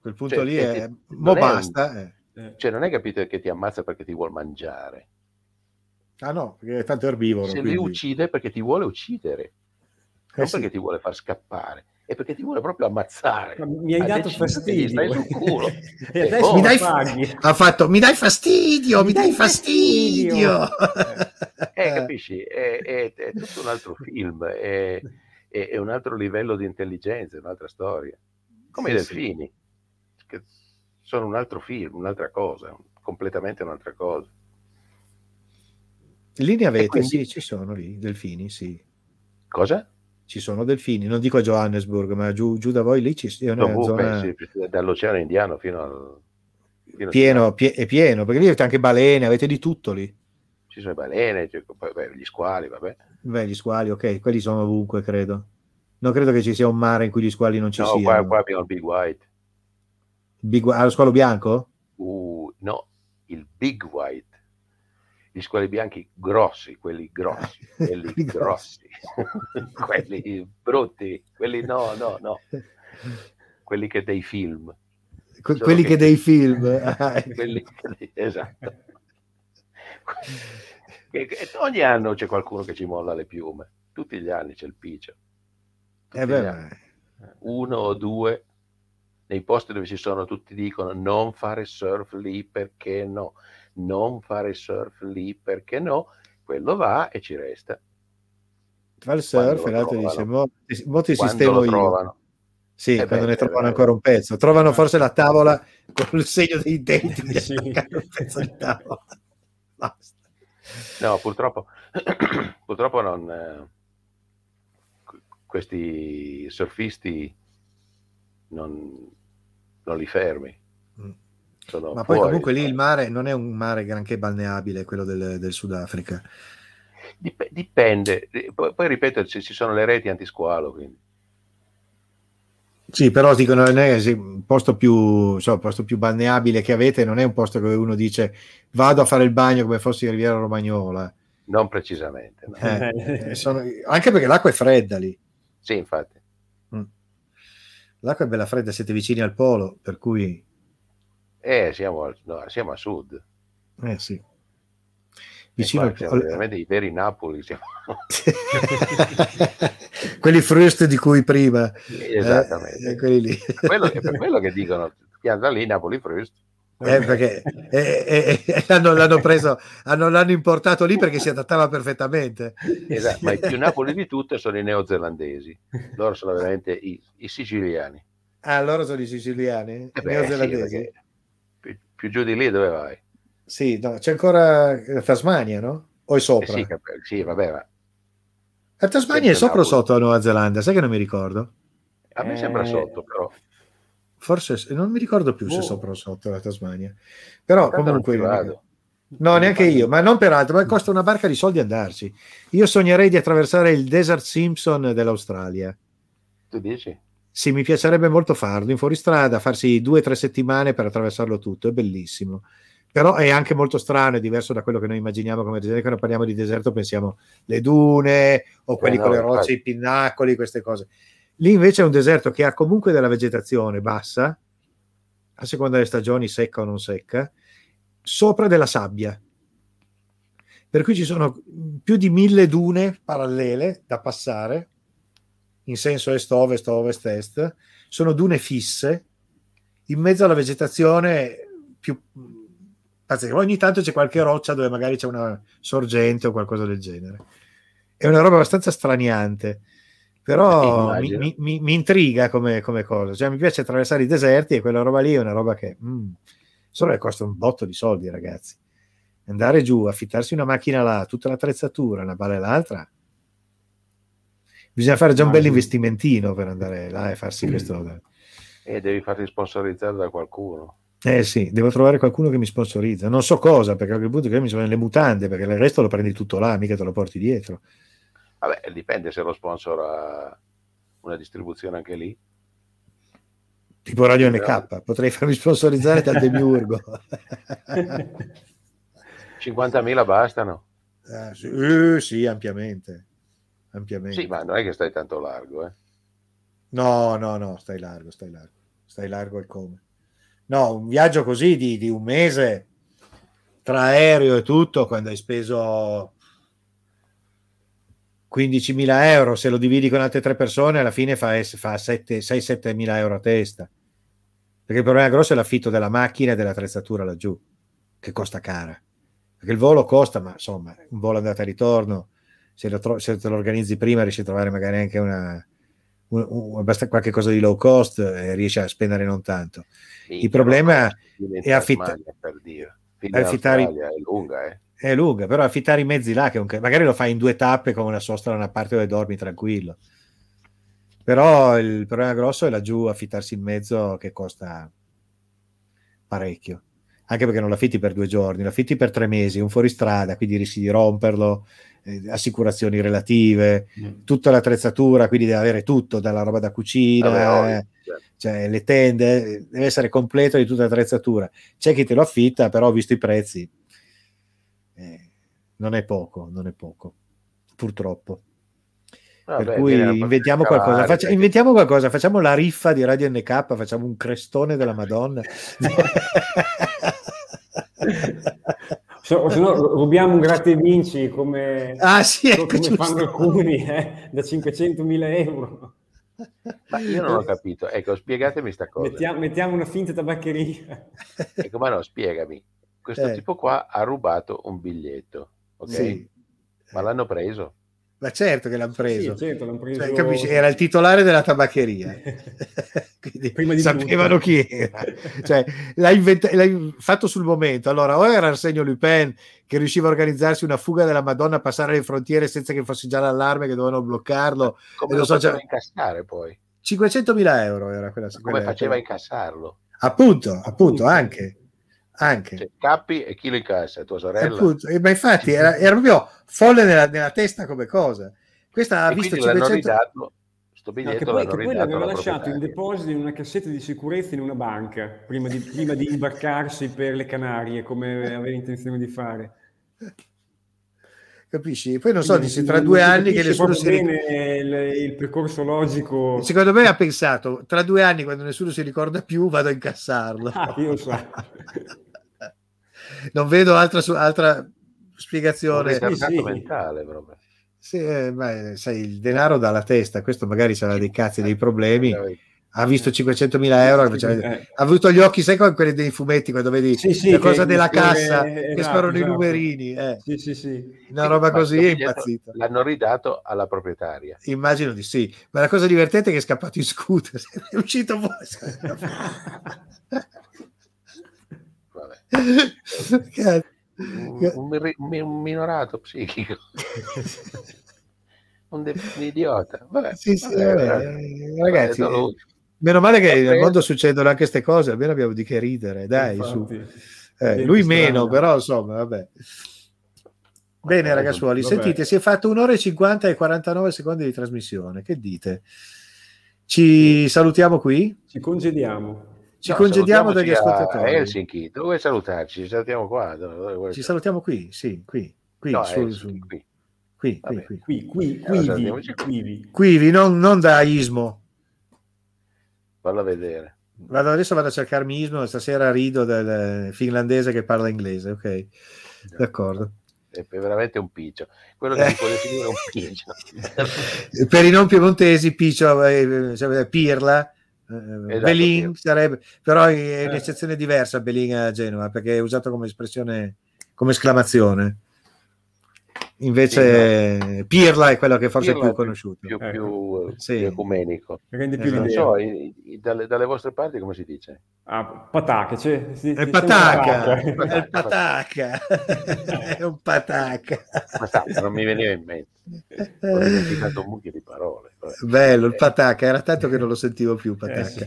quel punto, cioè, lì è mo basta. Cioè non hai capito che ti ammazza perché ti vuole mangiare. Ah no, perché è tanto erbivoro. Se quindi... lui uccide perché ti vuole uccidere, non perché ti vuole far scappare, è perché ti vuole proprio ammazzare. Ma mi hai dato fastidio. Stai sul culo. E adesso mi dai fastidio, capisci? È tutto un altro film, è un altro livello di intelligenza, è un'altra storia. Come i delfini, che sono un altro film, un'altra cosa, completamente un'altra cosa. Lì ne avete, quindi... sì, ci sono lì, delfini, sì. Cosa? Ci sono delfini, non dico a Johannesburg, ma giù da voi lì ci sono. Dall'Oceano Indiano fino al... è pieno, perché lì avete anche balene, avete di tutto lì. Ci sono balene, gli squali, vabbè. Beh, gli squali, ok, quelli sono ovunque, credo. Non credo che ci sia un mare in cui gli squali non ci siano. No, qua abbiamo il Big White. Lo squalo bianco? No, il Big White. Gli squali bianchi grossi, quelli brutti, quelli no, quelli che dei film. Quelli che dei film. Esatto. E ogni anno c'è qualcuno che ci molla le piume, tutti gli anni c'è il piccio. Uno o due, nei posti dove ci sono tutti dicono non fare surf lì perché no. Quello va e ci resta. Fa il surf e l'altro dice mo ti sistemo io. Sì, quando ne trovano ancora un pezzo. Trovano forse la tavola con il segno dei denti. Sì. Un pezzo di tavola. Basta. No, purtroppo non. Questi surfisti non li fermi. Sono ma fuori. Poi comunque lì il mare non è un mare granché balneabile, quello del Sudafrica. Dipende. Poi ripeto, ci sono le reti antisqualo, quindi. Sì, però dicono il posto più balneabile che avete non è un posto dove uno dice vado a fare il bagno come fossi in Riviera Romagnola. Non precisamente. No. Anche perché l'acqua è fredda lì. Sì, infatti. L'acqua è bella fredda, siete vicini al polo, per cui... siamo a sud. Sì. Vicino al polo. Veramente i veri Napoli siamo. Quelli frust di cui prima. Esattamente. Quelli lì. È per quello che dicono, pianta lì Napoli frust. Perché l'hanno importato lì perché si adattava perfettamente. Esatto, ma i più Napoli di tutte sono i neozelandesi. Loro sono veramente i siciliani. Ah, loro sono i siciliani? I neozelandesi? Sì, più giù di lì dove vai? Sì, no, c'è ancora la Tasmania, no? O è sopra? Sì, vabbè. Ma... La Tasmania è sopra o sotto la Nuova Zelanda? Sai che non mi ricordo? A me sembra sotto, però. Forse non mi ricordo più se sopra o sotto la Tasmania, però comunque neanche io, ma non per altro, ma costa una barca di soldi andarci. Io sognerei di attraversare il Desert Simpson dell'Australia. Tu dici? Sì, mi piacerebbe molto farlo in fuoristrada, farsi 2-3 settimane per attraversarlo tutto, è bellissimo, però è anche molto strano, è diverso da quello che noi immaginiamo come deserto. Quando parliamo di deserto pensiamo le dune o quelli con le rocce, i pinnacoli, queste cose. Lì invece è un deserto che ha comunque della vegetazione bassa, a seconda delle stagioni secca o non secca, sopra della sabbia. Per cui ci sono più di 1000 dune parallele da passare, in senso est-ovest, ovest-est, sono dune fisse, in mezzo alla vegetazione più pazzesca. Ogni tanto c'è qualche roccia dove magari c'è una sorgente o qualcosa del genere. È una roba abbastanza straniante. Però mi intriga come cosa, cioè mi piace attraversare i deserti e quella roba lì è una roba che solo che costa un botto di soldi, ragazzi. Andare giù, affittarsi una macchina là, tutta l'attrezzatura, una bala e l'altra, bisogna fare già un bel investimentino per andare là e farsi questo. E devi farti sponsorizzare da qualcuno. Sì, devo trovare qualcuno che mi sponsorizza, non so cosa, perché a quel punto che mi sono nelle mutande, perché il resto lo prendi tutto là, mica te lo porti dietro. Vabbè, dipende se lo sponsor ha una distribuzione anche lì. Tipo Radio NK, potrei farmi sponsorizzare dal Demiurgo. 50.000 bastano? Sì, ampiamente. Sì, ma non è che stai tanto largo, eh? No, stai largo. Stai largo al come. No, un viaggio così di un mese, tra aereo e tutto, quando hai speso... 15.000 euro, se lo dividi con altre 3 persone alla fine fa 6-7.000 euro a testa, perché il problema grosso è l'affitto della macchina e dell'attrezzatura laggiù, che costa cara, perché il volo costa, ma insomma un volo andata e ritorno, se te lo organizzi prima riesci a trovare magari anche qualche cosa di low cost e riesci a spendere non tanto. Il problema è affittare, è lunga, però affittare i mezzi là, che magari lo fai in 2 tappe con una sosta da una parte dove dormi tranquillo, però il problema grosso è laggiù affittarsi il mezzo, che costa parecchio, anche perché non l'affitti per 2 giorni, l'affitti per 3 mesi, un fuoristrada, quindi rischi di romperlo, assicurazioni relative, tutta l'attrezzatura, quindi deve avere tutto, dalla roba da cucina, cioè le tende, deve essere completo di tutta l'attrezzatura. C'è chi te lo affitta, però ho visto i prezzi. Non è poco, purtroppo. Per cui inventiamo qualcosa, facciamo la riffa di Radio NK, facciamo un crestone della Madonna. Se no, rubiamo un gratta e vinci come fanno alcuni, da 500.000 euro. Ma io non ho capito, ecco, spiegatemi sta cosa. Mettiamo una finta tabaccheria. Ecco, ma no, spiegami. Questo tipo qua ha rubato un biglietto, ok? Sì. Ma l'hanno preso? Ma certo che l'hanno preso, sì, certo, l'hanno preso... Cioè, capisci? Era il titolare della tabaccheria. Prima di sapevano tutto chi era, cioè, l'ha fatto sul momento. Allora, o era Arsenio Lupin che riusciva a organizzarsi una fuga della Madonna, a passare le frontiere senza che fosse già l'allarme che dovevano bloccarlo, come lo faceva incassare poi? 500.000 euro era quella, come faceva a incassarlo? Appunto, anche cioè, Cappi e chi lo incassa, tua sorella, appunto, ma infatti era proprio folle nella testa come cosa. Questa ha e visto 500... l'hanno ridato, sto biglietto, no, che poi l'aveva lasciato in deposito in una cassetta di sicurezza in una banca prima di imbarcarsi per le Canarie, come aveva intenzione di fare, capisci? Poi non so, dice tra 2 anni che nessuno si ricorda il percorso logico. Secondo me ha pensato, tra 2 anni, quando nessuno si ricorda più, vado a incassarlo. Io so. Non vedo altra spiegazione. È sì. Mentale, proprio. Sì, ma, sai, il denaro dalla testa, questo magari sarà dei cazzi, dei problemi. Ha visto 500.000 euro, cioè, ha avuto gli occhi, sai, come quelli dei fumetti, quando vedi la cosa della cassa che sparano i numerini. Una roba così, è impazzito. L'hanno ridato alla proprietaria. Immagino di sì, ma la cosa divertente è che è scappato in scooter, è uscito fuori. Un minorato psichico, un idiota. Vabbè, vabbè, ragazzi, meno male che nel mondo succedono anche queste cose, almeno abbiamo di che ridere, dai. Infatti, su. Lui meno, però insomma, vabbè. Bene, ragazzuoli, sentite, si è fatto 1:50 e 49 secondi di trasmissione. Che dite? Ci salutiamo qui? Ci congediamo. Ci congediamo dagli ascoltatori. A Helsinki, dove salutarci? Ci salutiamo qua. Dove ci salutiamo qui, sì, qui. No, su. Qui, non da Ismo. Vado a vedere. Adesso vado a cercarmi Ismo, stasera rido del finlandese che parla inglese, ok? D'accordo. È veramente un piccio. Quello che mi può definire un piccio. Per i non piemontesi, piccio, pirla. Esatto, Belin sarebbe, però è un'eccezione diversa Belin a Genova, perché è usato come espressione, come esclamazione, invece sì, pirla è quello che forse è più conosciuto, più ecumenico, rende più l'idea. Non so, dalle vostre parti come si dice? Patacca, è patacca, è un patacca. Non mi veniva in mente, ho dimenticato un mucchio di parole. Bello il patacca, era tanto che non lo sentivo più, patacca.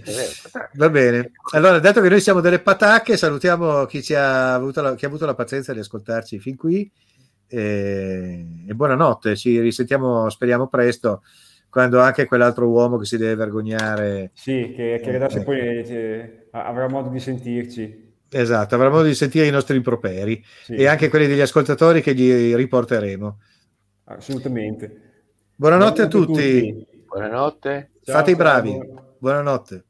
Va bene, allora, dato che noi siamo delle patacche, salutiamo chi ha avuto la pazienza di ascoltarci fin qui, e buonanotte. Ci risentiamo, speriamo presto, quando anche quell'altro uomo che si deve vergognare, che adesso poi avrà modo di sentirci. Esatto, avrà modo di sentire i nostri improperi e anche quelli degli ascoltatori, che gli riporteremo assolutamente. Buonanotte a tutti. Buonanotte, fate i bravi. Buonanotte.